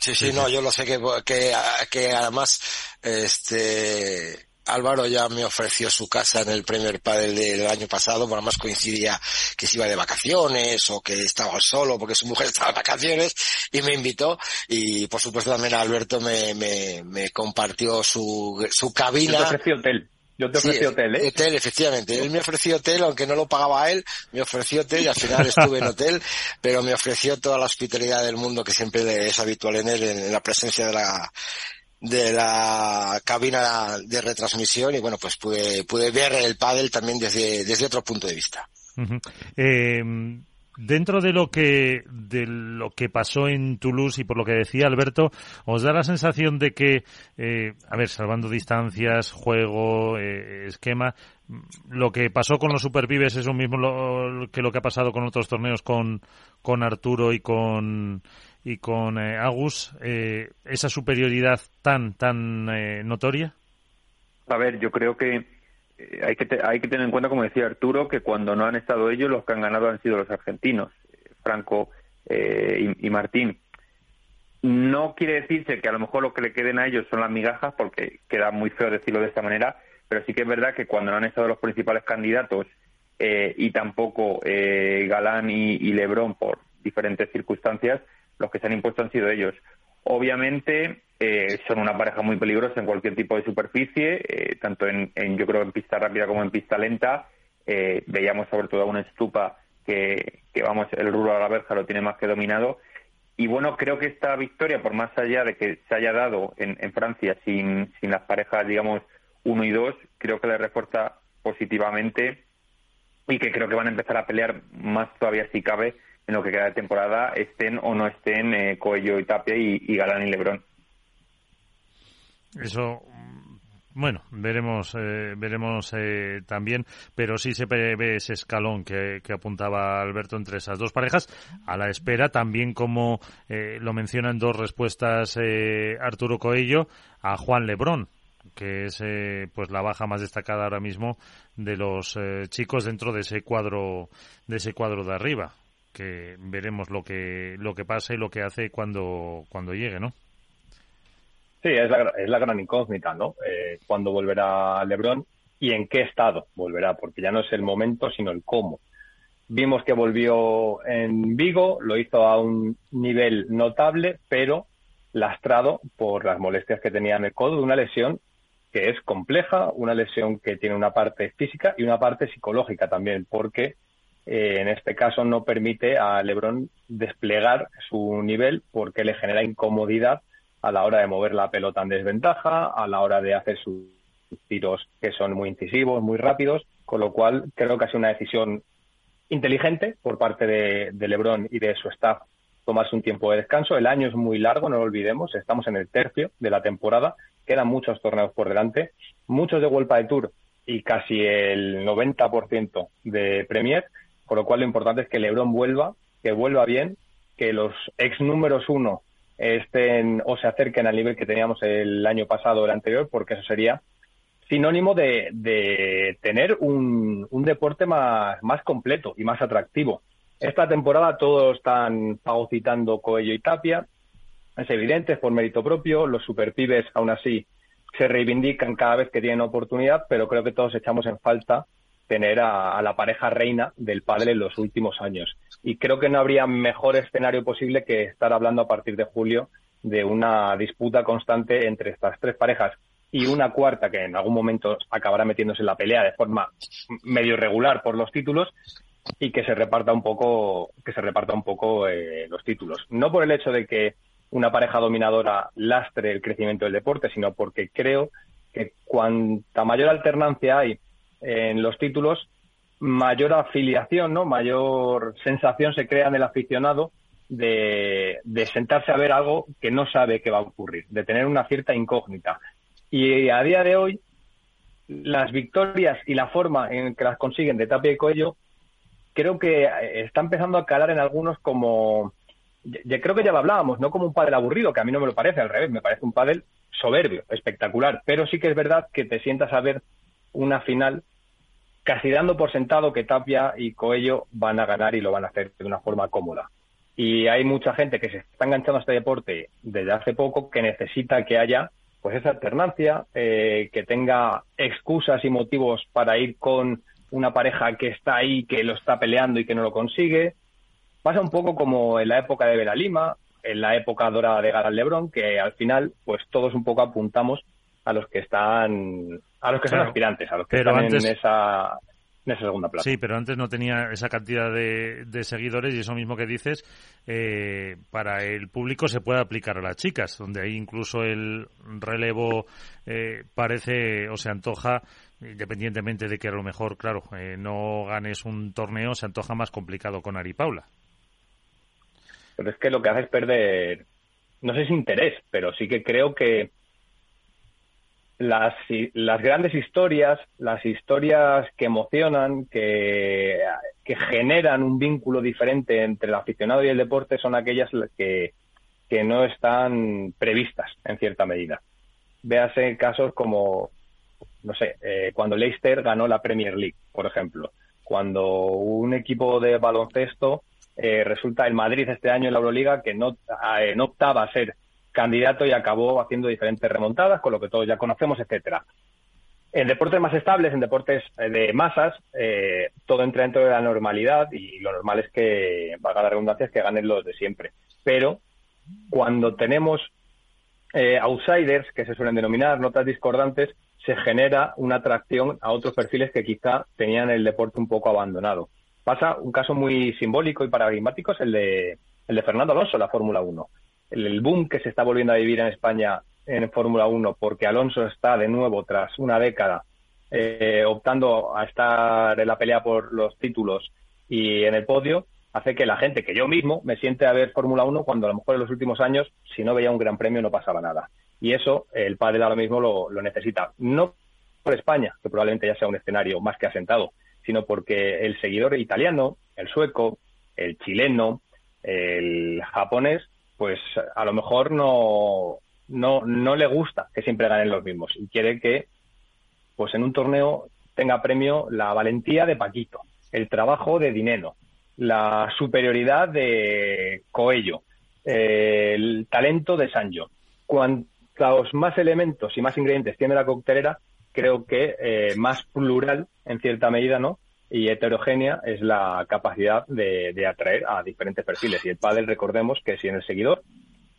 Sí, sí, no, yo lo sé que, que, que además este Álvaro ya me ofreció su casa en el Premier Padel del año pasado, pero además coincidía que se iba de vacaciones o que estaba solo porque su mujer estaba de vacaciones y me invitó, y por supuesto también Alberto me, me, me compartió su, su cabina. Yo te ofrecí hotel. Yo te ofrecí sí, hotel, ¿eh? Hotel, efectivamente. Él me ofreció hotel, aunque no lo pagaba él, me ofreció hotel y al final estuve en hotel, pero me ofreció toda la hospitalidad del mundo que siempre es habitual en él, en la presencia de la de la cabina de retransmisión, y bueno, pues pude, pude ver el pádel también desde, desde otro punto de vista. Uh-huh. Eh, dentro de lo que de lo que pasó en Toulouse y por lo que decía Alberto, ¿os da la sensación de que, eh, a ver, salvando distancias, juego, eh, esquema, lo que pasó con los superpibes es lo mismo lo, que lo que ha pasado con otros torneos con, con Arturo y con... y con eh, Agus, eh, esa superioridad tan tan eh, notoria? A ver, yo creo que eh, hay que te, hay que tener en cuenta, como decía Arturo, que cuando no han estado ellos, los que han ganado han sido los argentinos, eh, Franco eh, y, y Martín. No quiere decirse que a lo mejor lo que le queden a ellos son las migajas, porque queda muy feo decirlo de esta manera, pero sí que es verdad que cuando no han estado los principales candidatos eh, y tampoco eh, Galán y, y Lebrón por diferentes circunstancias, los que se han impuesto han sido ellos. Obviamente eh, son una pareja muy peligrosa en cualquier tipo de superficie, eh, tanto en, en, yo creo, en pista rápida como en pista lenta. Eh, veíamos sobre todo a un Stupa que, que, vamos, el rulo a la verja lo tiene más que dominado. Y bueno, creo que esta victoria, por más allá de que se haya dado en, en Francia sin, sin las parejas, digamos, uno y dos, creo que le refuerza positivamente y que creo que van a empezar a pelear más todavía si cabe en lo que queda de temporada, estén o no estén eh, Coello y Tapia y, y Galán y Lebrón. Eso, bueno, veremos eh, veremos eh, también, pero sí se ve ese escalón que, que apuntaba Alberto entre esas dos parejas, a la espera también, como eh, lo mencionan dos respuestas eh, Arturo Coello a Juan Lebrón, que es eh, pues la baja más destacada ahora mismo de los eh, chicos dentro de ese cuadro de ese cuadro de arriba, que veremos lo que lo que pasa y lo que hace cuando cuando llegue, ¿no? Sí, es la, es la gran incógnita, ¿no? Eh, ¿Cuándo volverá Lebrón y en qué estado volverá? Porque ya no es el momento, sino el cómo. Vimos que volvió en Vigo, lo hizo a un nivel notable, pero lastrado por las molestias que tenía en el codo, una lesión que es compleja, una lesión que tiene una parte física y una parte psicológica también, porque Eh, en este caso no permite a Lebrón desplegar su nivel porque le genera incomodidad a la hora de mover la pelota en desventaja, a la hora de hacer sus tiros que son muy incisivos, muy rápidos, con lo cual creo que ha sido una decisión inteligente por parte de, de Lebrón y de su staff tomarse un tiempo de descanso. El año es muy largo, no lo olvidemos, estamos en el tercio de la temporada, quedan muchos torneos por delante, muchos de World Padel Tour y casi el noventa por ciento de Premier. Por lo cual lo importante es que Lebrón vuelva, que vuelva bien que los ex números uno estén o se acerquen al nivel que teníamos el año pasado o el anterior, porque eso sería sinónimo de, de tener un, un deporte más, más completo y más atractivo. Esta temporada todos están fagocitando Coello y Tapia, es evidente, es por mérito propio, los superpibes aún así se reivindican cada vez que tienen oportunidad, pero creo que todos echamos en falta tener a, a la pareja reina del pádel en los últimos años. Y creo que no habría mejor escenario posible que estar hablando a partir de julio de una disputa constante entre estas tres parejas y una cuarta que en algún momento acabará metiéndose en la pelea de forma medio irregular por los títulos y que se reparta un poco, que se reparta un poco eh, los títulos. No por el hecho de que una pareja dominadora lastre el crecimiento del deporte, sino porque creo que cuanta mayor alternancia hay en los títulos, mayor afiliación, ¿no? Mayor sensación se crea en el aficionado de, de sentarse a ver algo que no sabe qué va a ocurrir, de tener una cierta incógnita. Y a día de hoy, las victorias y la forma en que las consiguen de Tapia y Coello, creo que está empezando a calar en algunos como... Yo creo que ya lo hablábamos, no como un pádel aburrido, que a mí no me lo parece, al revés, me parece un pádel soberbio, espectacular, pero sí que es verdad que te sientas a ver una final casi dando por sentado que Tapia y Coello van a ganar y lo van a hacer de una forma cómoda. Y hay mucha gente que se está enganchando a este deporte desde hace poco que necesita que haya pues esa alternancia, eh, que tenga excusas y motivos para ir con una pareja que está ahí, que lo está peleando y que no lo consigue. Pasa un poco como en la época de Vera Lima, en la época dorada de Galán Lebrón, que al final pues todos un poco apuntamos a los que están a los que claro, son aspirantes, a los que están antes, en esa en esa segunda plaza. Sí, pero antes no tenía esa cantidad de, de seguidores y eso mismo que dices, eh, para el público se puede aplicar a las chicas, donde ahí incluso el relevo eh, parece o se antoja, independientemente de que a lo mejor, claro, eh, no ganes un torneo, se antoja más complicado con Ari y Paula. Pero es que lo que hace es perder, no sé si interés, pero sí que creo que las, las grandes historias, las historias que emocionan, que, que generan un vínculo diferente entre el aficionado y el deporte, son aquellas que, que no están previstas en cierta medida. Véase casos como, no sé, eh, cuando Leicester ganó la Premier League, por ejemplo, cuando un equipo de baloncesto... Eh, resulta el Madrid este año en la Euroliga que no, eh, no optaba a ser candidato y acabó haciendo diferentes remontadas con lo que todos ya conocemos, etcétera. En deportes más estables, en deportes de masas, eh, todo entra dentro de la normalidad y lo normal es que, valga la redundancia, es que ganen los de siempre. Pero cuando tenemos eh, outsiders, que se suelen denominar notas discordantes, se genera una atracción a otros perfiles que quizá tenían el deporte un poco abandonado. Pasa un caso muy simbólico y paradigmático, es el de, el de Fernando Alonso, la Fórmula uno. El, el boom que se está volviendo a vivir en España en Fórmula uno, porque Alonso está de nuevo, tras una década, eh, optando a estar en la pelea por los títulos y en el podio, hace que la gente, que yo mismo, me siente a ver Fórmula uno cuando a lo mejor en los últimos años, si no veía un gran premio, no pasaba nada. Y eso el pádel ahora mismo lo, lo necesita. No por España, que probablemente ya sea un escenario más que asentado, sino porque el seguidor italiano, el sueco, el chileno, el japonés, pues a lo mejor no no no le gusta que siempre ganen los mismos y quiere que pues en un torneo tenga premio la valentía de Paquito, el trabajo de Dinero, la superioridad de Coello, el talento de Sancho. Cuantos más elementos y más ingredientes tiene la coctelera, creo que eh, más plural, en cierta medida, ¿no? Y heterogénea es la capacidad de, de atraer a diferentes perfiles. Y el pádel, recordemos que si en el seguidor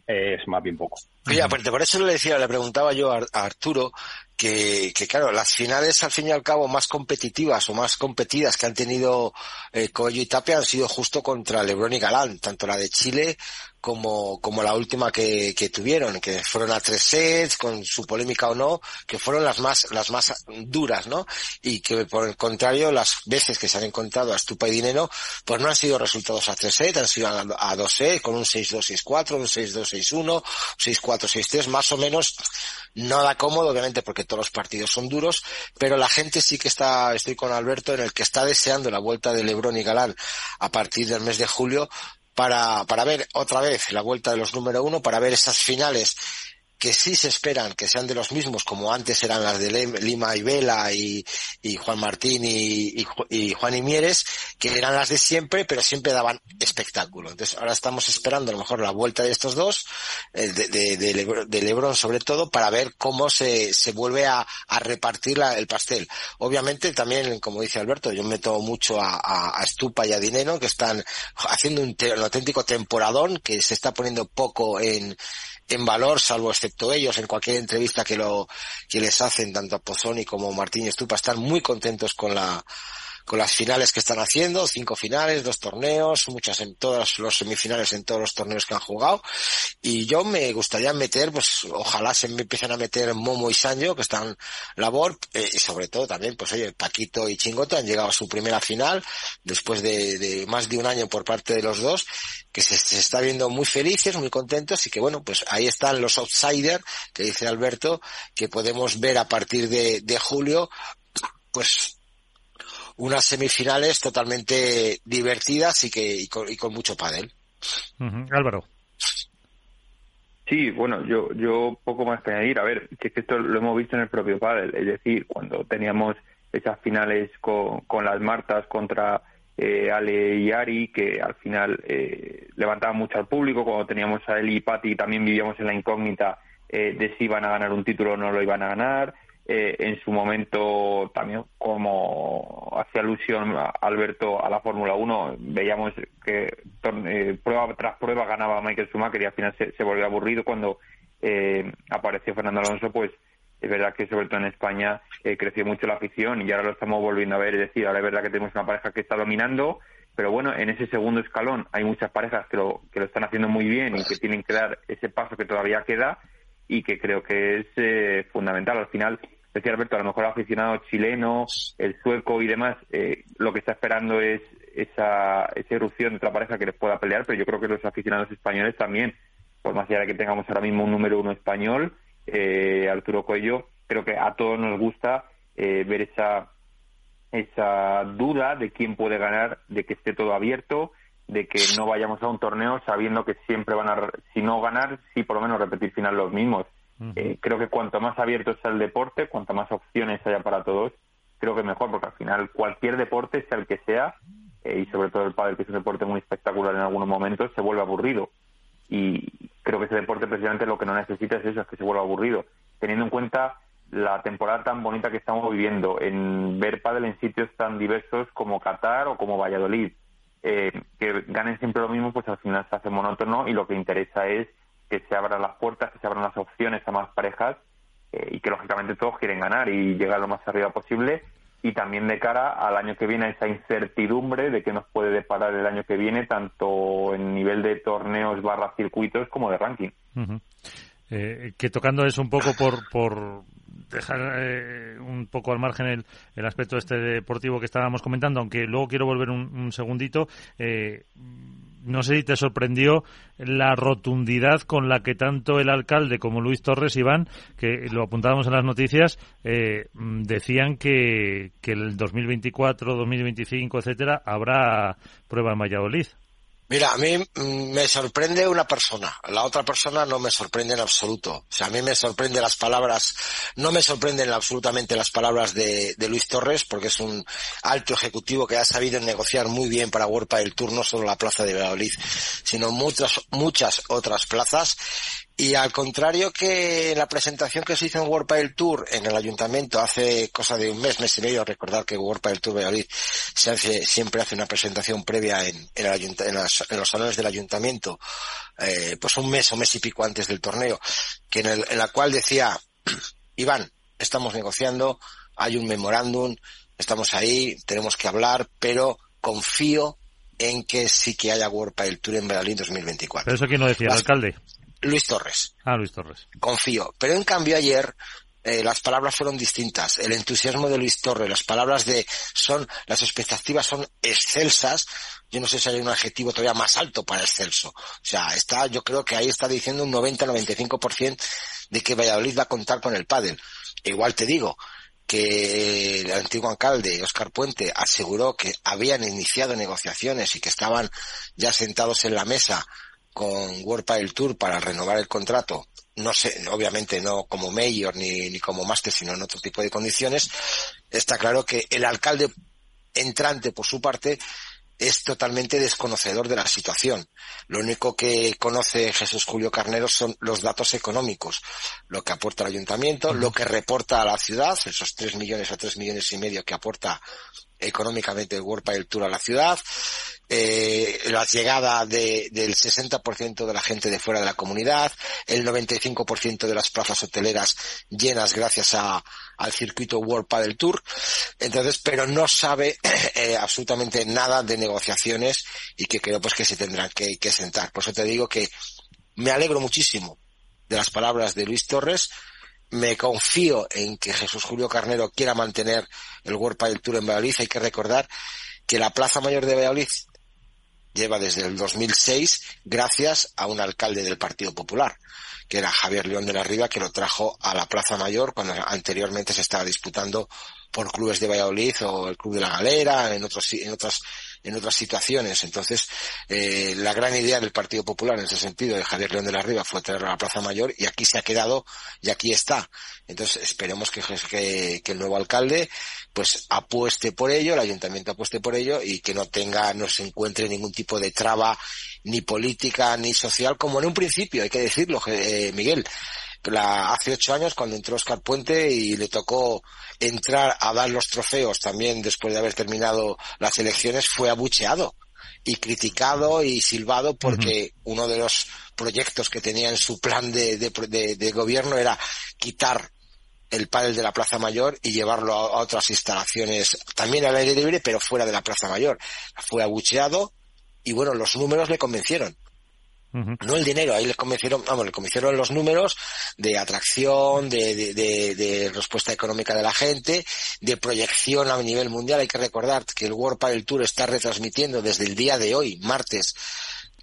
eh, es más bien poco. Mira, pues por eso le decía, le preguntaba yo a, a Arturo que, que, claro, las finales, al fin y al cabo, más competitivas o más competidas que han tenido eh, Coello y Tapia han sido justo contra Lebrón y Galán, tanto la de Chile como, como la última que, que tuvieron, que fueron a tres sets, con su polémica o no, que fueron las más, las más duras, ¿no? Y que por el contrario, las veces que se han encontrado a Stupa y Dinero, pues no han sido resultados a tres sets, han sido a, a dos sets, con un seis dos seis cuatro, un seis dos seis uno, seis cuatro seis tres, más o menos nada cómodo, obviamente, porque todos los partidos son duros, pero la gente sí que está, estoy con Alberto, en el que está deseando la vuelta de Lebrón y Galán a partir del mes de julio, para, para ver otra vez la vuelta de los número uno, para ver esas finales que sí se esperan que sean de los mismos, como antes eran las de Lima y Vela y, y Juan Martín y, y, y Juan y Mieres, que eran las de siempre, pero siempre daban espectáculo. Entonces ahora estamos esperando a lo mejor la vuelta de estos dos, de, de, de, Lebron, de Lebron sobre todo, para ver cómo se, se vuelve a, a repartir la, el pastel. Obviamente también, como dice Alberto, yo me tomo mucho a, a, a Stupa y a Dinero, que están haciendo un, te, un auténtico temporadón, que se está poniendo poco en... en valor, salvo excepto ellos, en cualquier entrevista que lo que les hacen, tanto a Pozzoni como a Martín y Stupa, están muy contentos con la con las finales que están haciendo, cinco finales, dos torneos, muchas en todas los semifinales, en todos los torneos que han jugado. Y yo me gustaría meter, pues ojalá se me empiecen a meter Momo y Sanjo, que están labor, eh, y sobre todo también, pues oye, Paquito y Chingoto han llegado a su primera final, después de, de más de un año por parte de los dos, que se, se está viendo muy felices, muy contentos, y que bueno, pues ahí están los outsiders, que dice Alberto, que podemos ver a partir de, de julio, pues unas semifinales totalmente divertidas y que y con, y con mucho pádel. Uh-huh. Álvaro. Sí, bueno, yo yo poco más que añadir. A ver, es que esto lo hemos visto en el propio pádel, es decir, cuando teníamos esas finales con, con las Martas contra... Eh, Ale y Ari, que al final eh, levantaban mucho al público. Cuando teníamos a Eli y Pati también vivíamos en la incógnita eh, de si iban a ganar un título o no lo iban a ganar. Eh, en su momento también, como hacía alusión a Alberto a la Fórmula uno, veíamos que eh, prueba tras prueba ganaba Michael Schumacher y al final se, se volvió aburrido. Cuando eh, apareció Fernando Alonso, pues es verdad que sobre todo en España eh, creció mucho la afición y ahora lo estamos volviendo a ver. Es decir, ahora es verdad que tenemos una pareja que está dominando, pero bueno, en ese segundo escalón hay muchas parejas que lo, que lo están haciendo muy bien y que tienen que dar ese paso que todavía queda y que creo que es eh, fundamental. Al final, decía Alberto, a lo mejor el aficionado chileno, el sueco y demás, eh, lo que está esperando es esa, esa irrupción de otra pareja que les pueda pelear, pero yo creo que los aficionados españoles también, por más allá de que tengamos ahora mismo un número uno español... Eh, Arturo Coello, creo que a todos nos gusta eh, ver esa esa duda de quién puede ganar, de que esté todo abierto, de que no vayamos a un torneo sabiendo que siempre van a, si no ganar, sí por lo menos repetir final los mismos. Uh-huh. eh, creo que cuanto más abierto sea el deporte, cuanto más opciones haya para todos, creo que mejor, porque al final cualquier deporte, sea el que sea, eh, y sobre todo el pádel, que es un deporte muy espectacular en algunos momentos, se vuelve aburrido. Y creo que ese deporte precisamente lo que no necesita es eso, es que se vuelva aburrido. Teniendo en cuenta la temporada tan bonita que estamos viviendo, en ver pádel en sitios tan diversos como Qatar o como Valladolid, eh, que ganen siempre lo mismo, pues al final se hace monótono y lo que interesa es que se abran las puertas, que se abran las opciones a más parejas eh, y que lógicamente todos quieren ganar y llegar lo más arriba posible. Y también de cara al año que viene, esa incertidumbre de qué nos puede deparar el año que viene, tanto en nivel de torneos barra circuitos como de ranking. Uh-huh. eh, que tocando es un poco por por dejar eh, un poco al margen el, el aspecto este deportivo que estábamos comentando, aunque luego quiero volver un, un segundito. Eh, No sé si te sorprendió la rotundidad con la que tanto el alcalde como Luis Torres, Iván, que lo apuntábamos en las noticias, eh, decían que, que el dos mil veinticuatro, dos mil veinticinco, etcétera, habrá prueba en Valladolid. Mira, a mí me sorprende una persona, la otra persona no me sorprende en absoluto. O sea, a mí me sorprenden las palabras, no me sorprenden absolutamente las palabras de, de Luis Torres, porque es un alto ejecutivo que ha sabido negociar muy bien para World Padel Tour, no solo la plaza de Valladolid, sino muchas, muchas otras plazas. Y al contrario que en la presentación que se hizo en World Padel Tour en el ayuntamiento hace cosa de un mes, mes y medio, recordar que World Padel Tour Valladolid se hace, siempre hace una presentación previa en, en, el ayunt- en, las, en los salones del ayuntamiento, eh, pues un mes o mes y pico antes del torneo, que en, el, en la cual decía, Iván, estamos negociando, hay un memorándum, estamos ahí, tenemos que hablar, pero confío en que sí que haya World Padel Tour en Valladolid dos mil veinticuatro. ¿Pero eso quién lo decía, el alcalde? Luis Torres. Ah, Luis Torres. Confío. Pero en cambio ayer eh, las palabras fueron distintas. El entusiasmo de Luis Torres, las palabras de son, las expectativas son excelsas. Yo no sé si hay un adjetivo todavía más alto para excelso. O sea, está, yo creo que ahí está diciendo un noventa, noventa y cinco por ciento de que Valladolid va a contar con el pádel. Igual te digo que el antiguo alcalde, Óscar Puente, aseguró que habían iniciado negociaciones y que estaban ya sentados en la mesa con World Padel Tour para renovar el contrato, no sé, obviamente no como mayor ni, ni como máster, sino en otro tipo de condiciones, está claro que el alcalde entrante, por su parte, es totalmente desconocedor de la situación. Lo único que conoce Jesús Julio Carnero son los datos económicos, lo que aporta el ayuntamiento, lo que reporta a la ciudad, esos tres millones o tres millones y medio que aporta económicamente el World Padel Tour a la ciudad, eh, la llegada de, del sesenta por ciento de la gente de fuera de la comunidad, el noventa y cinco por ciento de las plazas hoteleras llenas gracias a al circuito World Padel Tour. Entonces, pero no sabe eh, absolutamente nada de negociaciones y que creo pues que se tendrán que, que sentar. Por eso te digo que me alegro muchísimo de las palabras de Luis Torres. Me confío en que Jesús Julio Carnero quiera mantener el World Padel Tour en Valladolid. Hay que recordar que la Plaza Mayor de Valladolid lleva desde el dos mil seis gracias a un alcalde del Partido Popular, que era Javier León de la Riva, que lo trajo a la Plaza Mayor cuando anteriormente se estaba disputando por clubes de Valladolid o el Club de la Galera, en otros, en otras, en otras situaciones. Entonces, eh, la gran idea del Partido Popular en ese sentido de Javier León de la Riva fue traerlo a la Plaza Mayor y aquí se ha quedado y aquí está. Entonces, esperemos que, que, que el nuevo alcalde pues apueste por ello, el ayuntamiento apueste por ello y que no tenga, no se encuentre ningún tipo de traba ni política ni social, como en un principio, hay que decirlo, eh, Miguel. La, hace ocho años cuando entró Óscar Puente y le tocó entrar a dar los trofeos también después de haber terminado las elecciones, fue abucheado y criticado y silbado porque uh-huh. uno de los proyectos que tenía en su plan de, de, de, de gobierno era quitar el pádel de la Plaza Mayor y llevarlo a, a otras instalaciones también al aire libre pero fuera de la Plaza Mayor. Fue abucheado y bueno, los números le convencieron. No el dinero, ahí les convencieron, vamos, les convencieron los números de atracción, de, de, de, de respuesta económica de la gente, de proyección a nivel mundial. Hay que recordar que el World Padel Tour está retransmitiendo desde el día de hoy, martes,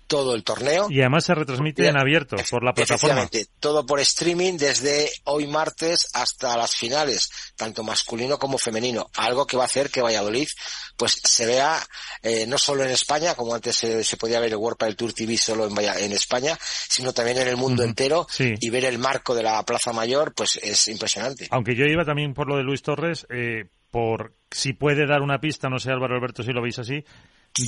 todo el torneo. Y además se retransmite en abierto por la plataforma. Efectivamente, todo por streaming desde hoy martes hasta las finales, tanto masculino como femenino. Algo que va a hacer que Valladolid pues se vea eh, no solo en España, como antes se, se podía ver el World Padel Tour T V solo en, en España, sino también en el mundo uh-huh. entero sí. y ver el marco de la Plaza Mayor pues es impresionante. Aunque yo iba también por lo de Luis Torres, eh, por si puede dar una pista, no sé Álvaro Alberto si lo veis así,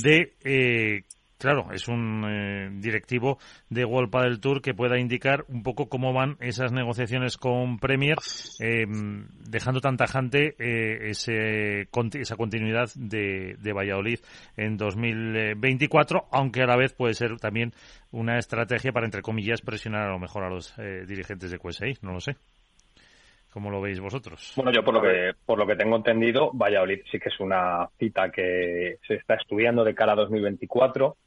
de... Eh, Claro, es un eh, directivo de World Padel Tour que pueda indicar un poco cómo van esas negociaciones con Premier, eh, dejando tan tajante eh, ese, esa continuidad de, de Valladolid en dos mil veinticuatro, aunque a la vez puede ser también una estrategia para, entre comillas, presionar a lo mejor a los eh, dirigentes de Q S I, no lo sé. ¿Cómo lo veis vosotros? Bueno, yo por lo que por lo que tengo entendido, Valladolid sí que es una cita que se está estudiando de cara a dos mil veinticuatro.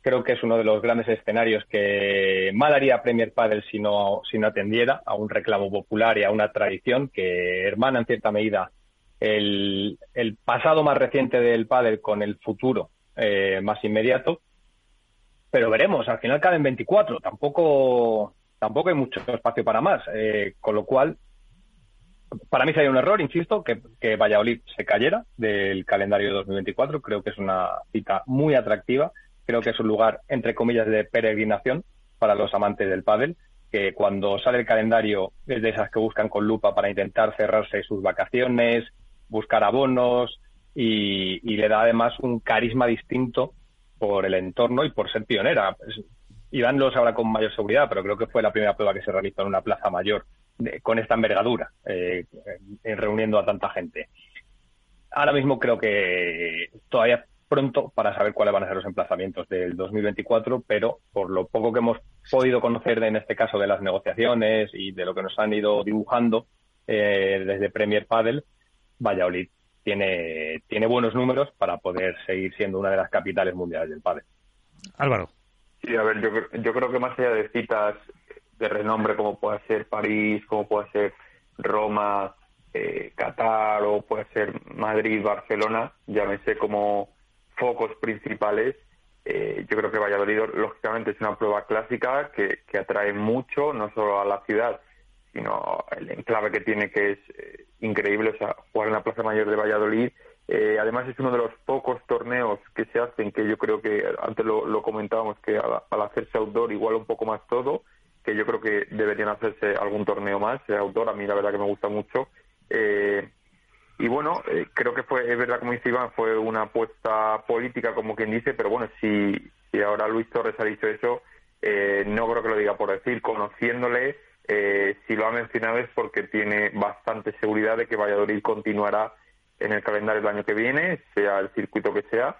Creo que es uno de los grandes escenarios que mal haría Premier Padel si no, si no atendiera a un reclamo popular y a una tradición que hermana en cierta medida el, el pasado más reciente del Padel con el futuro eh, más inmediato. Pero veremos, al final cae en veinticuatro. Tampoco, tampoco hay mucho espacio para más, eh, con lo cual... Para mí sería un error, insisto, que, que Valladolid se cayera del calendario de dos mil veinticuatro. Creo que es una cita muy atractiva. Creo que es un lugar, entre comillas, de peregrinación para los amantes del pádel, que cuando sale el calendario es de esas que buscan con lupa para intentar cerrarse sus vacaciones, buscar abonos y, y le da además un carisma distinto por el entorno y por ser pionera. Iván lo sabrá con mayor seguridad, pero creo que fue la primera prueba que se realizó en una plaza mayor De, con esta envergadura, eh, eh, reuniendo a tanta gente. Ahora mismo creo que todavía pronto para saber cuáles van a ser los emplazamientos del dos mil veinticuatro, pero por lo poco que hemos podido conocer de, en este caso de las negociaciones y de lo que nos han ido dibujando eh, desde Premier Padel, Valladolid tiene, tiene buenos números para poder seguir siendo una de las capitales mundiales del pádel. Álvaro. Sí, a ver, yo, yo creo que más allá de citas de renombre como puede ser París, como puede ser Roma, eh, Qatar o puede ser Madrid, Barcelona, llámese como focos principales, eh, yo creo que Valladolid lógicamente es una prueba clásica que, que atrae mucho, no solo a la ciudad sino el enclave que tiene, que es eh, increíble. O sea, jugar en la Plaza Mayor de Valladolid. Eh, además, es uno de los pocos torneos que se hacen, que yo creo que antes lo, lo comentábamos, que al, al hacerse outdoor igual un poco más todo, que yo creo que deberían hacerse algún torneo más eh, outdoor. A mí la verdad que me gusta mucho. Eh, y bueno, eh, creo que fue, es verdad, como dice Iván, fue una apuesta política, como quien dice, pero bueno, si, si ahora Luis Torres ha dicho eso, eh, no creo que lo diga por decir. Conociéndole, eh, si lo ha mencionado es porque tiene bastante seguridad de que Valladolid continuará en el calendario del año que viene, sea el circuito que sea,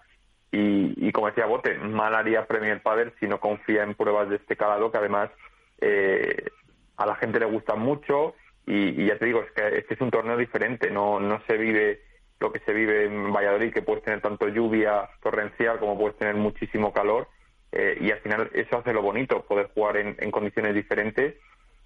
y, y como decía Bote, mal haría Premier Padel si no confía en pruebas de este calado, que además eh, a la gente le gusta mucho, y, y ya te digo, es que este es un torneo diferente, no, no se vive lo que se vive en Valladolid, que puedes tener tanto lluvia torrencial como puedes tener muchísimo calor, eh, y al final eso hace lo bonito, poder jugar en, en condiciones diferentes,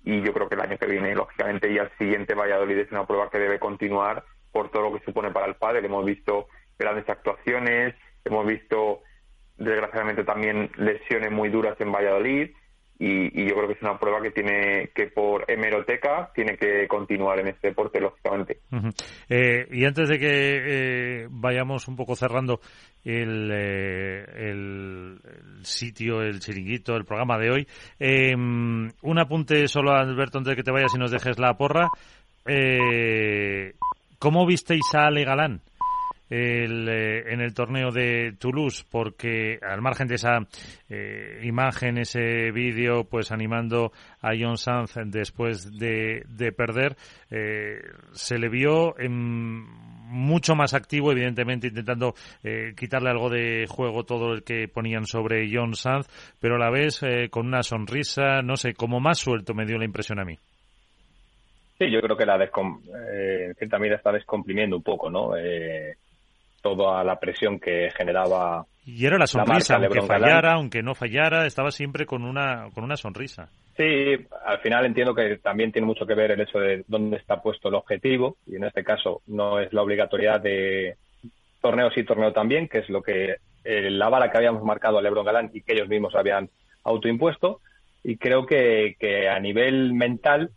y yo creo que el año que viene, lógicamente, y al siguiente Valladolid es una prueba que debe continuar, por todo lo que supone para el pádel. Hemos visto grandes actuaciones, hemos visto, desgraciadamente, también lesiones muy duras en Valladolid, y, y yo creo que es una prueba que tiene que, por hemeroteca, tiene que continuar en este deporte, lógicamente. Uh-huh. Eh, y antes de que eh, vayamos un poco cerrando el, eh, el, el sitio, el chiringuito, el programa de hoy, eh, un apunte solo, Alberto, antes de que te vayas y nos dejes la porra. Eh... ¿Cómo visteis a Ale Galán el, eh, en el torneo de Toulouse? Porque al margen de esa eh, imagen, ese vídeo, pues animando a Jon Sanz después de, de perder, eh, se le vio eh, mucho más activo, evidentemente intentando eh, quitarle algo de juego todo el que ponían sobre Jon Sanz, pero a la vez eh, con una sonrisa, no sé, como más suelto, me dio la impresión a mí. Sí, yo creo que la descom eh, en cierta medida está descomprimiendo un poco, ¿no? Eh, toda la presión que generaba. Y era la sonrisa, la aunque fallara, Galán. aunque no fallara, estaba siempre con una con una sonrisa. Sí, al final entiendo que también tiene mucho que ver el hecho de dónde está puesto el objetivo, y en este caso no es la obligatoriedad de torneo sí, torneo también, que es lo que eh, la bala que habíamos marcado a Lebron Galán y que ellos mismos habían autoimpuesto, y creo que, que a nivel mental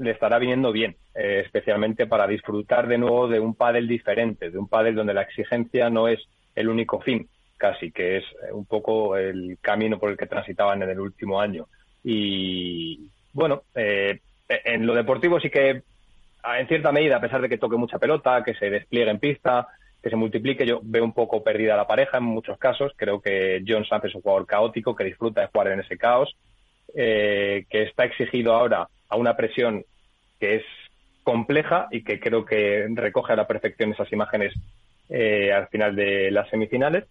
le estará viniendo bien, eh, especialmente para disfrutar de nuevo de un pádel diferente, de un pádel donde la exigencia no es el único fin, casi, que es un poco el camino por el que transitaban en el último año. Y, bueno, eh, en lo deportivo sí que, en cierta medida, a pesar de que toque mucha pelota, que se despliegue en pista, que se multiplique, yo veo un poco perdida la pareja en muchos casos. Creo que Jon Sanz es un jugador caótico que disfruta de jugar en ese caos, eh, que está exigido ahora a una presión que es compleja y que creo que recoge a la perfección esas imágenes eh, al final de las semifinales,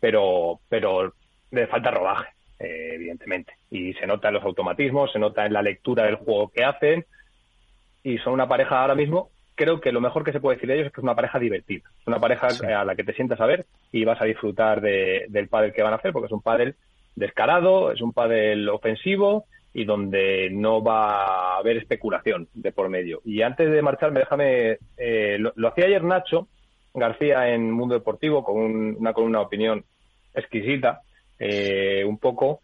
pero pero le falta rodaje, eh, evidentemente. Y se nota en los automatismos, se nota en la lectura del juego que hacen, y son una pareja ahora mismo, creo que lo mejor que se puede decir de ellos es que es una pareja divertida, es una pareja sí. a la que te sientas a ver y vas a disfrutar de, del pádel que van a hacer, porque es un pádel descarado, es un pádel ofensivo, y donde no va a haber especulación de por medio. Y antes de marcharme, déjame... Eh, lo, lo hacía ayer Nacho García en Mundo Deportivo con un, una columna de opinión exquisita, eh, un poco